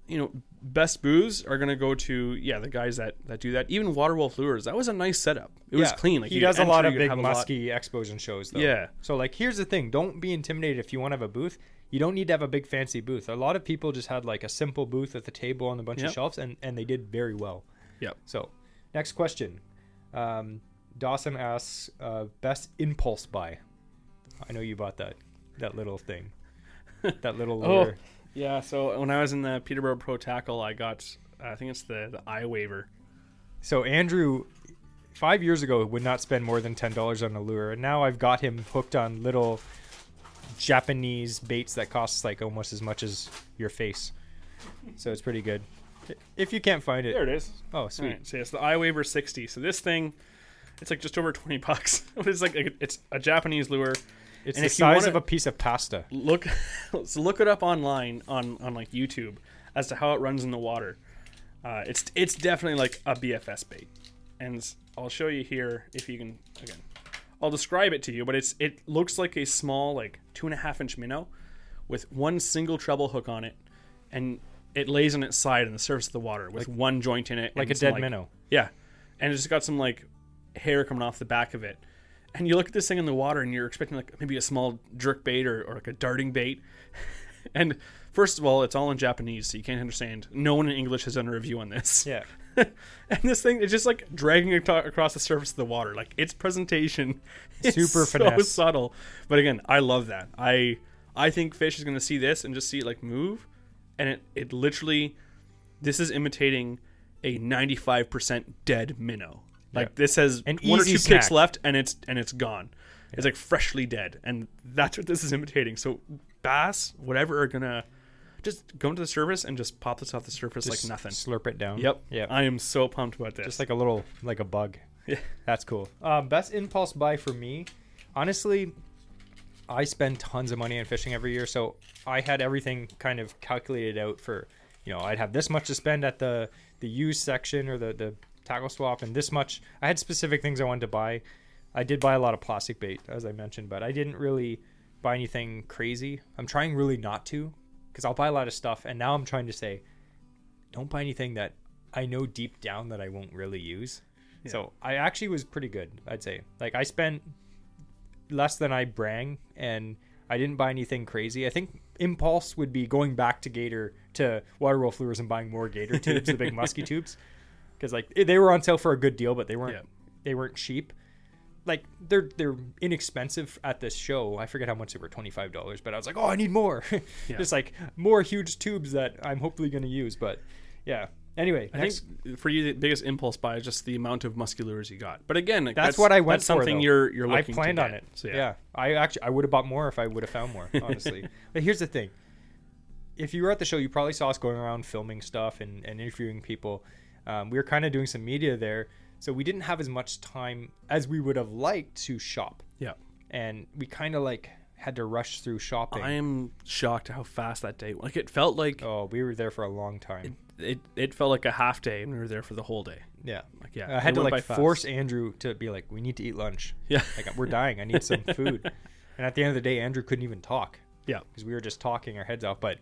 you know, best booths are going to go to, yeah, the guys that, that do that. Even Water Wolf Lures, that was a nice setup. It yeah. was clean. Like, he does enter, a lot of big musky expos and shows, though. Yeah. So, like, here's the thing. Don't be intimidated if you want to have a booth. You don't need to have a big fancy booth. A lot of people just had, like, a simple booth at the table on a bunch yep. of shelves, and, and they did very well. Yep. So, next question. Um, Dawson asks, uh, best impulse buy. I know you bought that, that little thing. That little lure. Oh. Yeah, so when I was in the Peterborough Pro Tackle, I got, I think it's the, the Eye Waver. So Andrew, five years ago, would not spend more than ten dollars on a lure, and now I've got him hooked on little Japanese baits that cost like almost as much as your face. So it's pretty good. If you can't find it. There it is. Oh, sweet. Right, so it's the Eye Waver sixty. So this thing, it's like just over twenty bucks. It's like a, it's a Japanese lure. It's and the size of a piece of pasta. Look, so look it up online on, on like YouTube as to how it runs in the water. Uh, it's it's definitely like a B F S bait. And I'll show you here if you can, again, I'll describe it to you, but it's it looks like a small, like two and a half inch minnow with one single treble hook on it. And it lays on its side on the surface of the water with like, one joint in it. Like a dead like, minnow. Yeah. And it's got some like hair coming off the back of it. And you look at this thing in the water and you're expecting like maybe a small jerk bait or, or like a darting bait. And first of all, it's all in Japanese, so you can't understand. No one in English has done a review on this. Yeah. And this thing is just like dragging it across the surface of the water. Like its presentation is super finesse. So subtle. But again, I love that. I I think fish is going to see this and just see it like move. And it, it literally, this is imitating a ninety-five percent dead minnow. Like yeah. This has An one or two snack. kicks left and it's and it's gone. Yeah. It's like freshly dead. And that's what this is imitating. So bass, whatever, are going to just go into the surface and just pop this off the surface just like nothing. Slurp it down. Yep. Yep. I am so pumped about this. Just like a little, like a bug. Yeah. That's cool. Um, best impulse buy for me. Honestly, I spend tons of money on fishing every year, so I had everything kind of calculated out for, you know, I'd have this much to spend at the the used section or the, the tackle swap, and this much. I had specific things I wanted to buy. I did buy a lot of plastic bait, as I mentioned, but I didn't really buy anything crazy. I'm trying really not to, because I'll buy a lot of stuff, and now I'm trying to say, don't buy anything that I know deep down that I won't really use. Yeah. So I actually was pretty good, I'd say. Like, I spent less than I brang, and I didn't buy anything crazy. I think impulse would be going back to Gator to Water Wolf Lures and buying more Gator tubes, the big musky tubes, because like they were on sale for a good deal, but they weren't. Yeah. They weren't cheap. Like they're they're inexpensive at this show. I forget how much they were, twenty five dollars. But I was like, oh, I need more. Yeah. Just like more huge tubes that I'm hopefully going to use. But yeah. Anyway, I next. think for you the biggest impulse buy is just the amount of musky lures you got. But again, that's, that's what I went that's for. That's something though. you're you're looking. I planned to get. on it. So yeah. yeah, I actually I would have bought more if I would have found more. Honestly, but here's the thing: if you were at the show, you probably saw us going around filming stuff and, and interviewing people. Um, we were kind of doing some media there, so we didn't have as much time as we would have liked to shop. Yeah, and we kind of like had to rush through shopping. I am shocked how fast that day. Like it felt like oh, we were there for a long time. It, It it felt like a half day, and we were there for the whole day. Yeah, like yeah. I had to like force Andrew to be like, "We need to eat lunch." Yeah, like we're dying. I need some food. And at the end of the day, Andrew couldn't even talk. Yeah, because we were just talking our heads off. But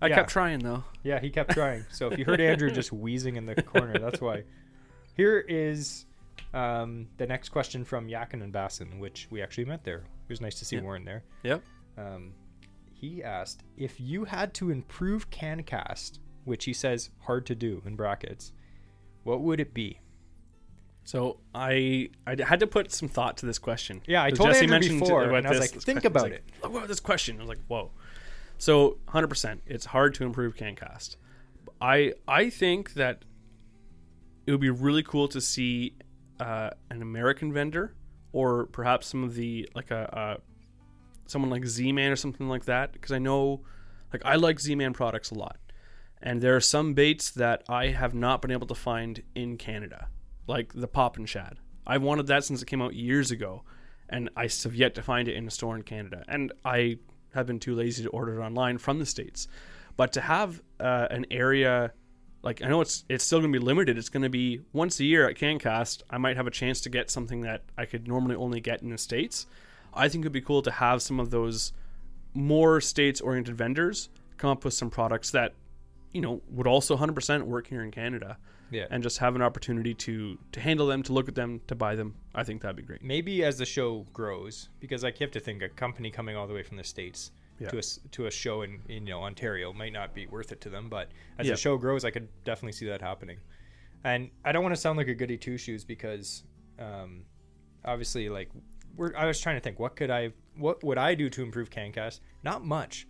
I yeah. kept trying though. Yeah, he kept trying. So if you heard Andrew just wheezing in the corner, that's why. Here is um, the next question from Yakin and Bassin, which we actually met there. It was nice to see yeah. Warren there. Yep. Um, he asked if you had to improve CanCast, which he says hard to do in brackets, what would it be? So I I had to put some thought to this question. Yeah, I told Jesse mentioned before, to, about and I was this, like, think about like, it. Look at this question. I was like, whoa. So one hundred percent, it's hard to improve CanCast. I I think that it would be really cool to see uh, an American vendor, or perhaps some of the like a uh, someone like Z-Man or something like that, because I know like I like Z-Man products a lot. And there are some baits that I have not been able to find in Canada, like the poppin' shad. I've wanted that since it came out years ago, and I have yet to find it in a store in Canada. And I have been too lazy to order it online from the States. But to have uh, an area, like I know it's it's still going to be limited. It's going to be once a year at CanCast, I might have a chance to get something that I could normally only get in the States. I think it would be cool to have some of those more States-oriented vendors come up with some products that, you know, would also one hundred percent work here in Canada, yeah, and just have an opportunity to to handle them, to look at them, to buy them. I think that'd be great. Maybe as the show grows, because I have to think a company coming all the way from the States yeah. to a to a show in, in you know Ontario might not be worth it to them. But as yeah. the show grows, I could definitely see that happening. And I don't want to sound like a goody two shoes because, um, obviously, like we're. I was trying to think what could I what would I do to improve CanCast? Not much.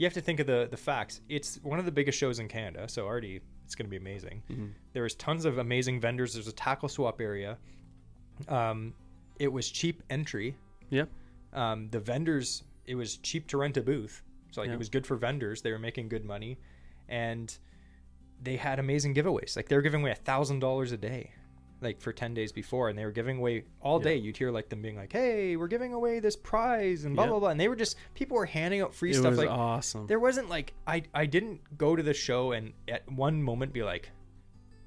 You have to think of the, the facts. It's one of the biggest shows in Canada, so already it's going to be amazing. Mm-hmm. There was tons of amazing vendors. There's a tackle swap area. Um, it was cheap entry. Yeah. Um, the vendors it was cheap to rent a booth. So like yeah. it was good for vendors. They were making good money, and they had amazing giveaways. Like they were giving away a thousand dollars a day, like for ten days before. And they were giving away all day. Yeah. You'd hear like them being like, hey, we're giving away this prize and blah, yeah. blah, blah. And they were just, people were handing out free it stuff. Was like awesome. There wasn't like, I, I didn't go to the show and at one moment be like,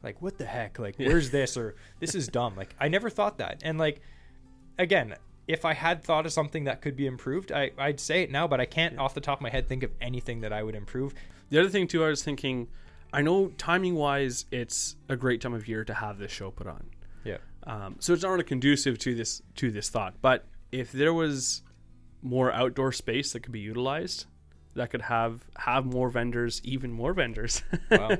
like, what the heck? Like, yeah. where's this? Or this is dumb. Like, I never thought that. And like, again, if I had thought of something that could be improved, I, I'd say it now, but I can't yeah. off the top of my head think of anything that I would improve. The other thing too, I was thinking, I know timing wise, it's a great time of year to have this show put on. Yeah. Um, so it's not really conducive to this, to this thought, but if there was more outdoor space that could be utilized, that could have, have more vendors, even more vendors wow.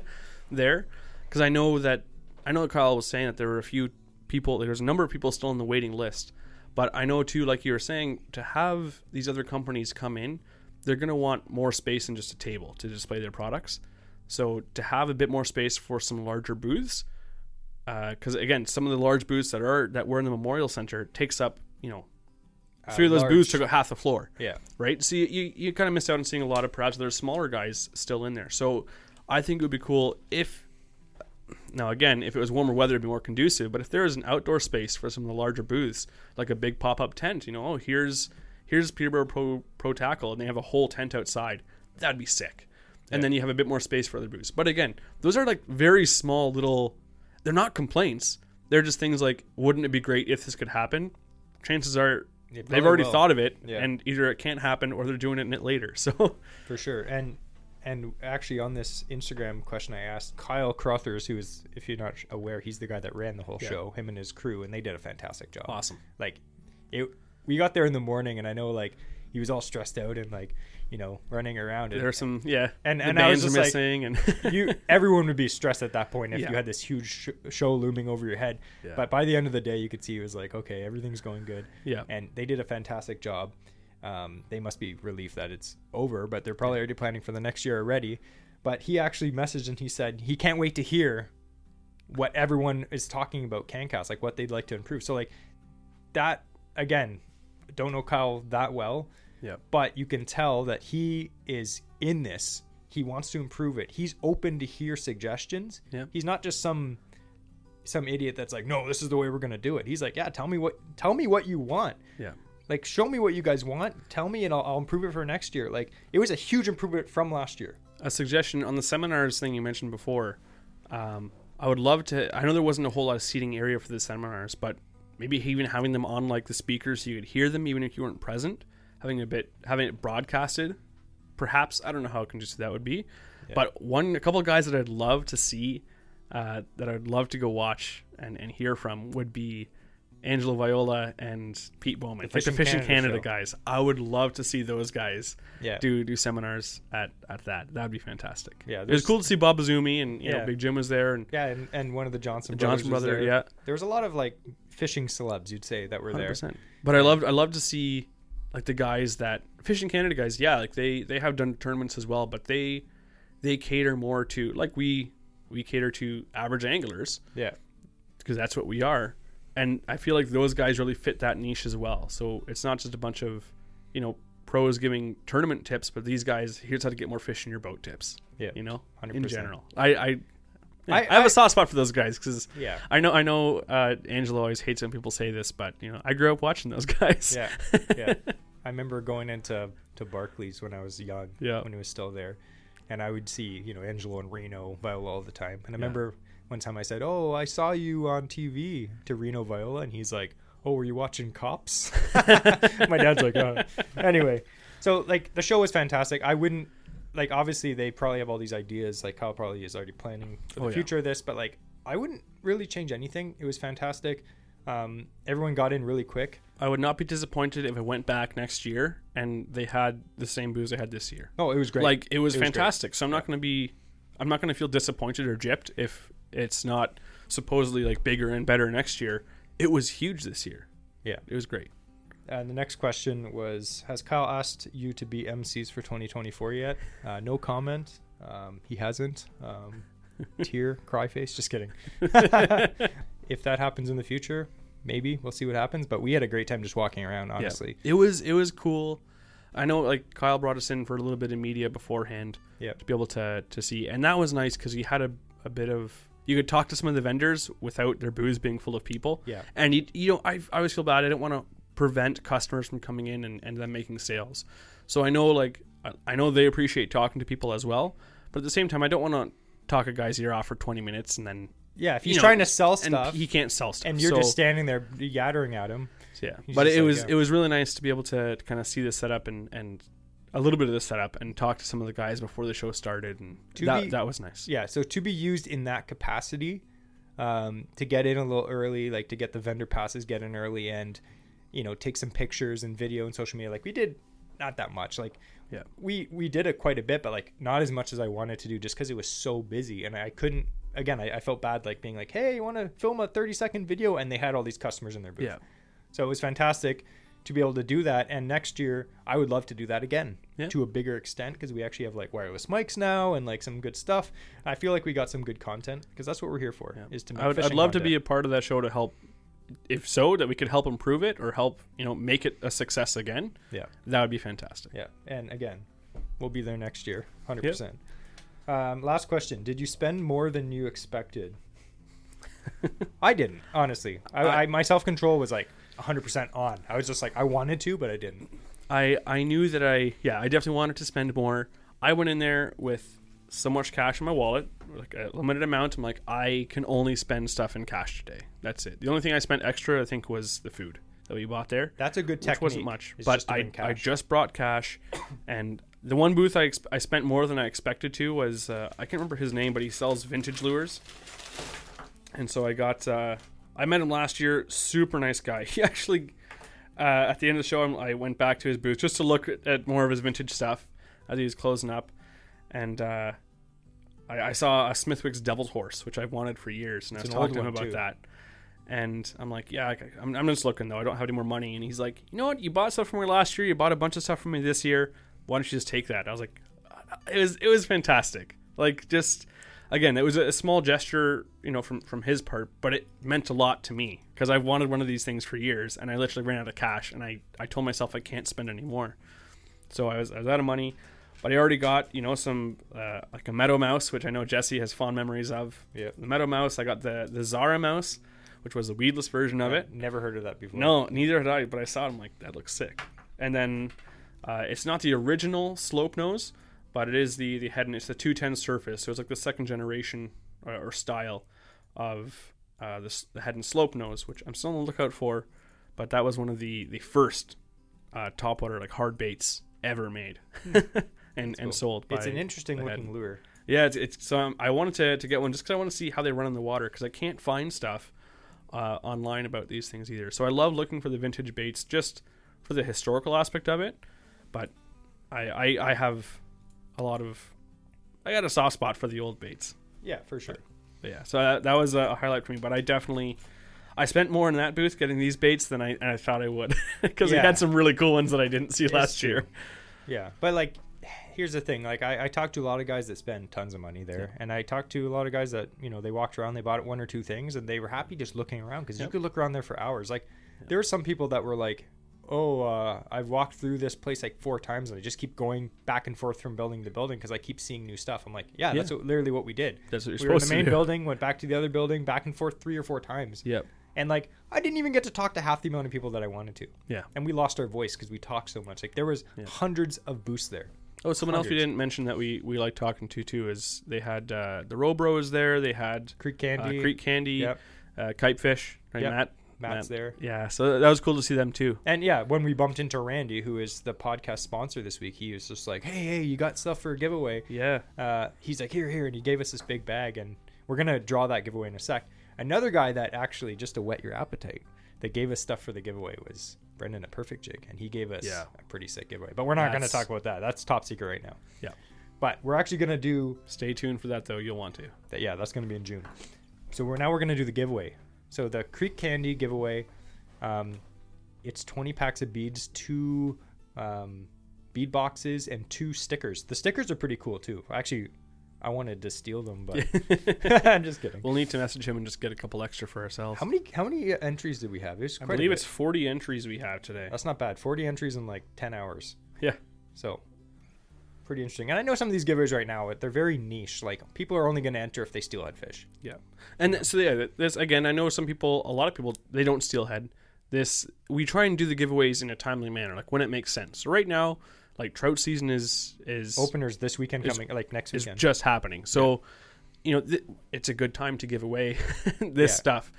there. Cause I know that, I know Kyle was saying that there were a few people, there was a number of people still on the waiting list, but I know too, like you were saying, to have these other companies come in, they're going to want more space than just a table to display their products. So to have a bit more space for some larger booths, because uh, again, some of the large booths that are that were in the Memorial Center takes up, you know, uh, three of those large. booths took up half the floor. Yeah. Right. So you, you, you kind of miss out on seeing a lot of perhaps there's smaller guys still in there. So I think it would be cool if, now again, if it was warmer weather, it'd be more conducive. But if there is an outdoor space for some of the larger booths, like a big pop up tent, you know, oh here's here's Peterborough Pro Pro Tackle, and they have a whole tent outside. That'd be sick. And then you have a bit more space for other booths. But again, those are like very small little, they're not complaints. They're just things like, wouldn't it be great if this could happen? Chances are they've already will. thought of it yeah. and either it can't happen or they're doing it in it later. So for sure. And and actually on this Instagram question I asked, Kyle Crothers, who is, if you're not aware, he's the guy that ran the whole yeah. show, him and his crew, and they did a fantastic job. Awesome. Like it, we got there in the morning and I know like he was all stressed out and like, you know, running around. And, there's some, yeah. And, and I was just like, and you, everyone would be stressed at that point if yeah. you had this huge sh- show looming over your head. Yeah. But by the end of the day, you could see it was like, okay, everything's going good. Yeah. And they did a fantastic job. Um, they must be relieved that it's over, but they're probably yeah. already planning for the next year already. But he actually messaged and he said he can't wait to hear what everyone is talking about CanCast, like what they'd like to improve. So like that, again, don't know Kyle that well. Yeah. But you can tell that he is in this. He wants to improve it. He's open to hear suggestions. Yeah. He's not just some some idiot that's like, no, this is the way we're gonna do it. He's like, yeah, tell me what tell me what you want. Yeah. Like show me what you guys want. Tell me and I'll, I'll improve it for next year. Like it was a huge improvement from last year. A suggestion on the seminars thing you mentioned before. Um, I would love to. I know there wasn't a whole lot of seating area for the seminars, but maybe even having them on like the speakers so you could hear them even if you weren't present. Having a bit, having it broadcasted, perhaps. I don't know how conducive that would be, yeah. but one, a couple of guys that I'd love to see, uh, that I'd love to go watch and, and hear from would be Angelo Viola and Pete Bowman, the like the Fish in Canada, Canada guys. I would love to see those guys yeah. do do seminars at, at that. That'd be fantastic. Yeah, it was cool to see Bob Azumi and you yeah. know Big Jim was there, and yeah, and, and one of the Johnson the brothers Johnson brother. There. Yeah, there was a lot of like fishing celebs you'd say that were there. one hundred percent But I loved I loved to see. Like the guys that Fish in Canada guys, yeah, like they, they have done tournaments as well, but they they cater more to like we we cater to average anglers, yeah, because that's what we are, and I feel like those guys really fit that niche as well. So it's not just a bunch of, you know, pros giving tournament tips, but these guys here's how to get more fish in your boat tips, yeah, you know, one hundred percent in general. I I, yeah, I, I have I, a soft spot for those guys because yeah. I know I know uh, Angelo always hates when people say this, but you know I grew up watching those guys. Yeah, yeah. I remember going into to Barclays when I was young, yeah. when it was still there, and I would see, you know, Angelo and Reno Viola all the time. And I yeah. remember one time I said, "Oh, I saw you on T V to Reno Viola," and he's like, "Oh, were you watching Cops?" My dad's like, "Oh." Anyway, so like the show was fantastic. I wouldn't like obviously they probably have all these ideas. Like Kyle probably is already planning for the oh, future yeah. of this, but like I wouldn't really change anything. It was fantastic. Um, everyone got in really quick. I would not be disappointed if it went back next year and they had the same booze they had this year. Oh, it was great. Like it was it fantastic. Was so I'm yeah. not going to be, I'm not going to feel disappointed or gypped if it's not supposedly like bigger and better next year. It was huge this year. Yeah, it was great. And the next question was, has Kyle asked you to be M Cs for twenty twenty-four yet? Uh, no comment. Um, he hasn't. Um, tear, cry face. Just kidding. If that happens in the future, maybe we'll see what happens, but we had a great time just walking around, honestly. Yeah. It was it was cool. I know, like, Kyle brought us in for a little bit of media beforehand, yep, to be able to to see. And that was nice because you had a, a bit of... You could talk to some of the vendors without their booths being full of people. Yeah. And, you, you know, I, I always feel bad. I don't want to prevent customers from coming in and, and them making sales. So I know, like, I know they appreciate talking to people as well. But at the same time, I don't want to talk a guy's ear off for twenty minutes and then... Yeah, if he's you know, trying to sell stuff. And he can't sell stuff. And you're so, just standing there yattering at him. Yeah, he's but it like, was yeah. it was really nice to be able to, to kind of see the setup and, and a little bit of the setup and talk to some of the guys before the show started. And that, be, that was nice. Yeah, so to be used in that capacity, um, to get in a little early, like to get the vendor passes, get in early and, you know, take some pictures and video and social media. Like we did not that much. Like yeah. we, we did it quite a bit, but like not as much as I wanted to do just because it was so busy and I couldn't. Again, I, I felt bad, like being like, hey, you want to film a thirty second video? And they had all these customers in their booth. Yeah. So it was fantastic to be able to do that. And next year, I would love to do that again, yeah, to a bigger extent, because we actually have like wireless mics now and like some good stuff. I feel like we got some good content because that's what we're here for, yeah, is to make I would, I'd love content. to be a part of that show to help, if so, that we could help improve it or help, you know, make it a success again. Yeah. That would be fantastic. Yeah. And again, we'll be there next year, one hundred percent. Yep. Um, last question. Did you spend more than you expected? I didn't, honestly. I, I, I my self-control was like one hundred percent on. I was just like, I wanted to, but I didn't. I, I knew that I, yeah, I definitely wanted to spend more. I went in there with so much cash in my wallet, like a limited amount. I'm like, I can only spend stuff in cash today. That's it. The only thing I spent extra, I think, was the food that we bought there. That's a good technique. Which wasn't much, but I, I just brought cash and... The one booth I, exp- I spent more than I expected to was, uh, I can't remember his name, but he sells vintage lures. And so I got, uh, I met him last year. Super nice guy. He actually, uh, at the end of the show, I went back to his booth just to look at more of his vintage stuff as he was closing up. And uh, I, I saw a Smithwick's Devil's Horse, which I've wanted for years. And it's I was talking to him about too. that. And I'm like, yeah, okay. I'm, I'm just looking though. I don't have any more money. And he's like, you know what? You bought stuff from me last year. You bought a bunch of stuff from me this year. Why don't you just take that? I was like, it was it was fantastic. Like, just again, it was a small gesture, you know, from from his part, but it meant a lot to me because I've wanted one of these things for years, and I literally ran out of cash, and I I told myself I can't spend any more. So I was I was out of money, but I already got, you know, some uh, like a Meadow Mouse, which I know Jesse has fond memories of. Yeah, the Meadow Mouse. I got the the Zara Mouse, which was the weedless version of it. Never heard of that before. No, neither had I. But I saw it. I'm like, that looks sick. And then. Uh, it's not the original slope nose, but it is the, the head, and it's the two ten surface. So it's like the second generation uh, or style of uh, this, the head and slope nose, which I'm still on the lookout for. But that was one of the, the first uh, topwater, like hard baits ever made and, and cool. sold. By it's an interesting looking head. lure. Yeah, it's, it's so um, I wanted to, to get one just because I want to see how they run in the water because I can't find stuff uh, online about these things either. So I love looking for the vintage baits just for the historical aspect of it. But I, I I have a lot of I got a soft spot for the old baits. Yeah, for sure. But, but yeah, so that, that was a highlight for me. But I definitely I spent more in that booth getting these baits than I, I thought I would because yeah. we had some really cool ones that I didn't see it's last true. year. Yeah, but like here's the thing: like I, I talked to a lot of guys that spend tons of money there, yeah. and I talked to a lot of guys that you know they walked around, they bought one or two things, and they were happy just looking around because yep. you could look around there for hours. Like yep. there were some people that were like. oh, uh, I've walked through this place like four times and I just keep going back and forth from building to building because I keep seeing new stuff. I'm like, yeah, yeah. that's what, literally what we did. That's what you're we supposed to do. We were in the main building, went back to the other building, back and forth three or four times. Yep. And like, I didn't even get to talk to half the amount of people that I wanted to. Yeah. And we lost our voice because we talked so much. Like there was yeah. hundreds of booths there. Oh, someone hundreds. else we didn't mention that we, we like talking to too is they had uh, the Robros there. They had Creek Candy. Uh, Creek Candy. Yep. Uh, Kitefish. Right, yep. Matt. Matt's Man. there. Yeah, so that was cool to see them too. And yeah, when we bumped into Randy, who is the podcast sponsor this week, he was just like, hey, hey, you got stuff for a giveaway. Yeah. Uh, he's like, here, here. And he gave us this big bag. And we're going to draw that giveaway in a sec. Another guy that actually, just to whet your appetite, that gave us stuff for the giveaway was Brendan at Perfect Jig. And he gave us yeah. a pretty sick giveaway. But we're not going to talk about that. That's top secret right now. Yeah. But we're actually going to do... Stay tuned for that, though. You'll want to. That, yeah, that's going to be in June. So we're now we're going to do the giveaway. So the Creek Candy giveaway, um, it's twenty packs of beads, two um, bead boxes, and two stickers. The stickers are pretty cool, too. Actually, I wanted to steal them, but I'm just kidding. We'll need to message him and just get a couple extra for ourselves. How many How many entries did we have? It was quite I believe it's forty entries we have today. That's not bad. forty entries in like ten hours. Yeah. So pretty interesting. And I know some of these giveaways right now, they're very niche. Like, people are only going to enter if they steelhead fish. Yeah. And th- so, yeah, this, again, I know some people, a lot of people, they don't steelhead. This, we try and do the giveaways in a timely manner, like when it makes sense. So right now, like, trout season is... is Openers this weekend is, coming, like next weekend. It's just happening. So, yeah. you know, th- it's a good time to give away this yeah. stuff.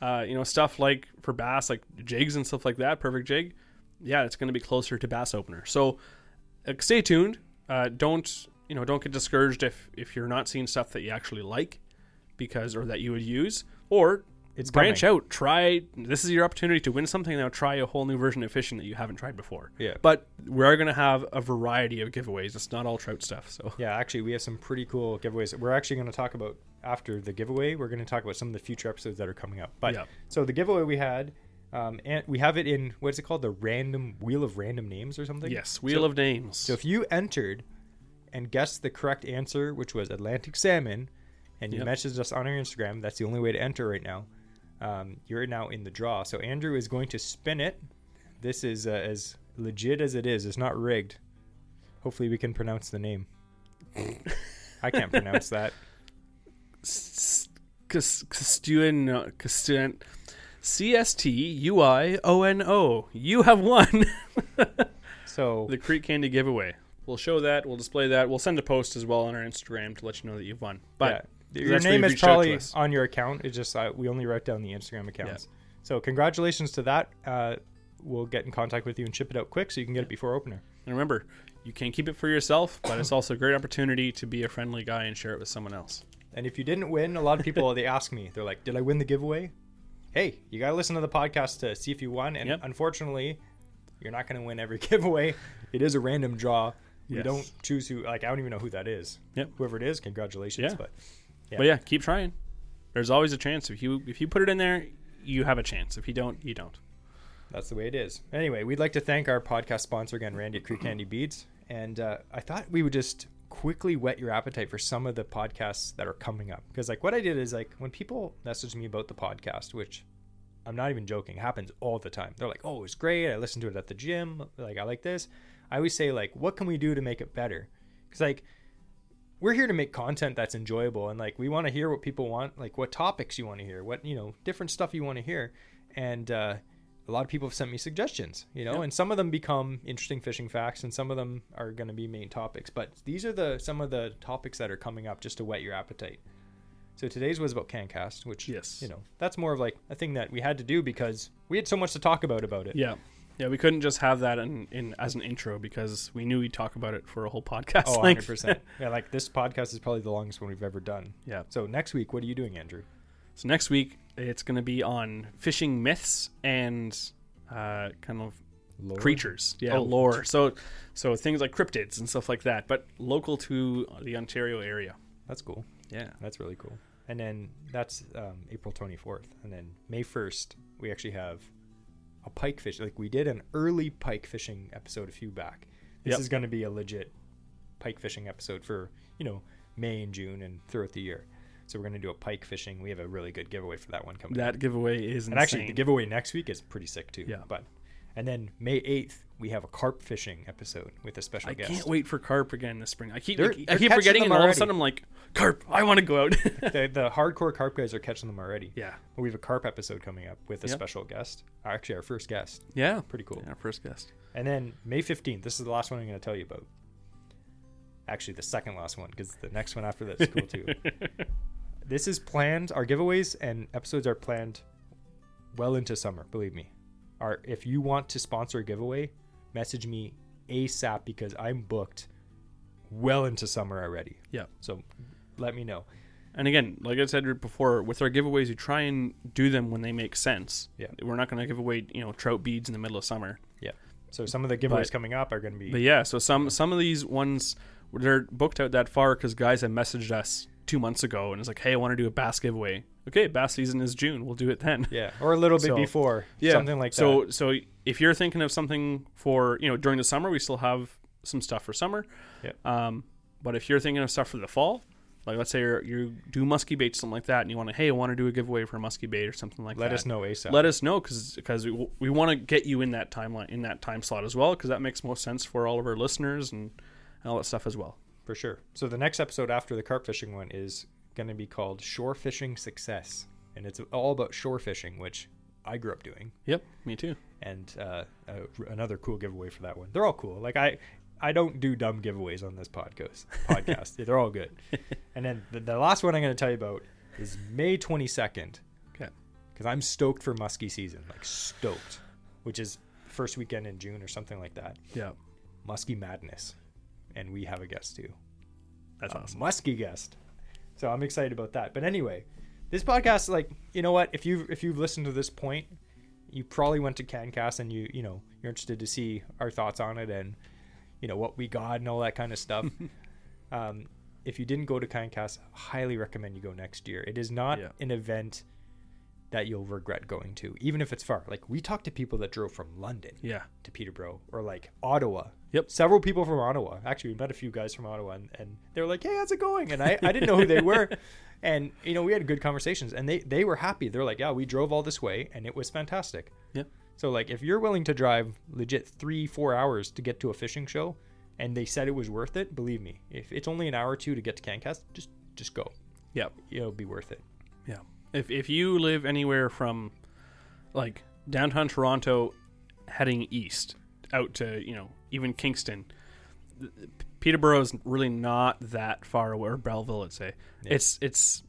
Uh, you know, stuff like for bass, like jigs and stuff like that, perfect jig. Yeah, it's going to be closer to bass opener. So uh, stay tuned. Uh, don't, you know, don't get discouraged if, if you're not seeing stuff that you actually like, because, or that you would use, or it's branch coming. out, try, this is your opportunity to win something. Now try a whole new version of fishing that you haven't tried before. Yeah. But we are going to have a variety of giveaways. It's not all trout stuff. So yeah, actually we have some pretty cool giveaways. We're actually going to talk about after the giveaway. We're going to talk about some of the future episodes that are coming up, but yeah. So the giveaway we had, Um, and we have it in, what's it called? The random Wheel of Random Names or something? Yes, Wheel so, of Names. So if you entered and guessed the correct answer, which was Atlantic salmon, and you yep. messaged us on our Instagram, that's the only way to enter right now. Um, you're now in the draw. So Andrew is going to spin it. This is uh, as legit as it is. It's not rigged. Hopefully we can pronounce the name. I can't pronounce that. Castuan. Castuan. C S T U I O N O. You have won. So the Creek Candy giveaway. We'll show that. We'll display that. We'll send a post as well on our Instagram to let you know that you've won. But yeah. your name is probably on your account. It's just uh, we only write down the Instagram accounts. Yeah. So congratulations to that. Uh, we'll get in contact with you and ship it out quick so you can get it before opener. And remember, you can keep it for yourself, but it's also a great opportunity to be a friendly guy and share it with someone else. And if you didn't win, a lot of people, they ask me, they're like, did I win the giveaway? Hey, you got to listen to the podcast to see if you won. And yep. unfortunately, you're not going to win every giveaway. It is a random draw. You yes. don't choose who, like, I don't even know who that is. Yep. Whoever it is, congratulations. Yeah. But, yeah. but yeah, keep trying. There's always a chance. If you if you put it in there, you have a chance. If you don't, you don't. That's the way it is. Anyway, we'd like to thank our podcast sponsor again, Randy at Creek Candy Beads. And uh, I thought we would just quickly whet your appetite for some of the podcasts that are coming up, because like what I did is, like, when people message me about the podcast, which I'm not even joking, happens all the time, they're like, oh, it's great, I listened to it at the gym, like, I like this. I always say, like, what can we do to make it better? Because, like, we're here to make content that's enjoyable, and like we want to hear what people want, like what topics you want to hear, what, you know, different stuff you want to hear. And uh a lot of people have sent me suggestions, you know, yep. and some of them become interesting fishing facts, and some of them are going to be main topics. But these are the some of the topics that are coming up just to whet your appetite. So today's was about CanCast, which, yes. you know, that's more of like a thing that we had to do because we had so much to talk about about it. Yeah. Yeah, we couldn't just have that in, in as an intro because we knew we'd talk about it for a whole podcast. Oh, one hundred percent. Yeah, like this podcast is probably the longest one we've ever done. Yeah. So next week, what are you doing, Andrew? So next week, it's going to be on fishing myths and uh, kind of lore? creatures. Yeah, oh, lore. So so things like cryptids and stuff like that, but local to the Ontario area. That's cool. Yeah. That's really cool. And then that's um, April twenty-fourth. And then May first, we actually have a pike fish. Like, we did an early pike fishing episode a few back. This yep. is going to be a legit pike fishing episode for, you know, May and June and throughout the year. So we're going to do a pike fishing. We have a really good giveaway for that one coming up. That giveaway is and insane. And actually, the giveaway next week is pretty sick, too. Yeah. But, and then May eighth, we have a carp fishing episode with a special I guest. I can't wait for carp again this spring. I keep they're, I they're keep forgetting, and all of a sudden I'm like, carp, I want to go out. the, the hardcore carp guys are catching them already. Yeah. But we have a carp episode coming up with a yep. special guest. Actually, our first guest. Yeah. Pretty cool. Yeah, our first guest. And then May fifteenth, this is the last one I'm going to tell you about. Actually, the second last one, because the next one after that is cool, too. This is planned. Our giveaways and episodes are planned well into summer, believe me. Our, if you want to sponsor a giveaway, message me ASAP, because I'm booked well into summer already. Yeah. So let me know. And again, like I said before, with our giveaways, we try and do them when they make sense. Yeah. We're not going to give away, you know, trout beads in the middle of summer. Yeah. So some of the giveaways but, coming up are going to be... But yeah, so some, some of these ones, they're booked out that far because guys have messaged us two months ago and it's like, hey, I want to do a bass giveaway. Okay, bass season is June, we'll do it then. Yeah, or a little bit so, before yeah something like so, that so so if you're thinking of something for, you know, during the summer, we still have some stuff for summer. Yeah. Um but if you're thinking of stuff for the fall, Like, let's say you're, you do musky bait, something like that, and you want to, hey, I want to do a giveaway for a musky bait or something like Let that. Let us know ASAP. Let us know, because we, we want to get you in that timeline, in that time slot as well, because that makes most sense for all of our listeners and, and all that stuff as well. For sure. So the next episode after the carp fishing one is going to be called Shore Fishing Success, and it's all about shore fishing, which I grew up doing. Yep, me too. And uh, uh, another cool giveaway for that one. They're all cool. Like, I... I don't do dumb giveaways on this podcast. Podcast, they're all good. And then the, the last one I'm going to tell you about is May twenty-second. Okay. Because I'm stoked for muskie season, like stoked, which is first weekend in June or something like that. Yeah. Muskie Madness, and we have a guest too. That's a awesome. Muskie guest. So I'm excited about that. But anyway, this podcast, like, you know what? If you if you've listened to this point, you probably went to CanCast and you you know you're interested to see our thoughts on it and, you know, what we got and all that kind of stuff. um, if you didn't go to CanCast, highly recommend you go next year. It is not yeah. an event that you'll regret going to, even if it's far. Like, we talked to people that drove from London yeah. to Peterborough or, like, Ottawa. Yep. Several people from Ottawa. Actually, we met a few guys from Ottawa, and, and they were like, hey, how's it going? And I, I didn't know who they were. And, you know, we had good conversations, and they, they were happy. They're like, yeah, we drove all this way, and it was fantastic. Yeah. So, like, if you're willing to drive legit three, four hours to get to a fishing show, and they said it was worth it, believe me, if it's only an hour or two to get to CanCast, just just go. Yeah. It'll be worth it. Yeah. If if you live anywhere from, like, downtown Toronto heading east out to, you know, even Kingston, Peterborough is really not that far away, or Belleville, I'd say. Yeah. It's, it's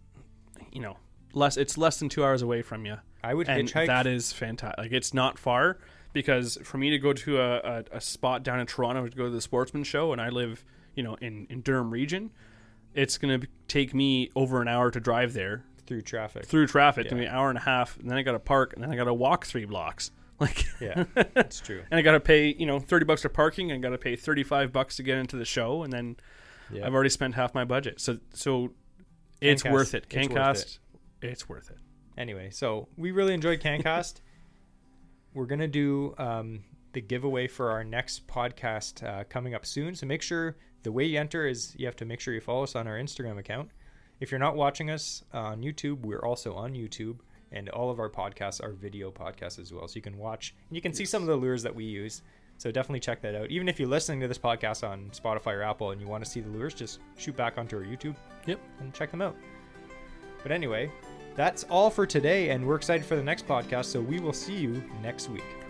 you know, less. it's less than two hours away from you. I would and hitchhike. That is fantastic. Like, it's not far, because for me to go to a, a, a spot down in Toronto to go to the Sportsman Show, and I live, you know, in, in Durham region, it's going to take me over an hour to drive there. Through traffic. Through traffic. Yeah. It'll be an hour and a half, and then I got to park, and then I got to walk three blocks. Like, yeah, that's true. And I got to pay, you know, thirty bucks for parking, and I got to pay thirty-five bucks to get into the show, and then yeah. I've already spent half my budget. So, so it's worth it. CanCast, it's worth it. Anyway, so we really enjoyed CanCast. We're going to do um, the giveaway for our next podcast uh, coming up soon. So make sure the way you enter is you have to make sure you follow us on our Instagram account. If you're not watching us on YouTube, we're also on YouTube. And all of our podcasts are video podcasts as well. So you can watch and you can yes. see some of the lures that we use. So definitely check that out. Even if you're listening to this podcast on Spotify or Apple and you want to see the lures, just shoot back onto our YouTube. Yep. And check them out. But anyway... that's all for today, and we're excited for the next podcast, so we will see you next week.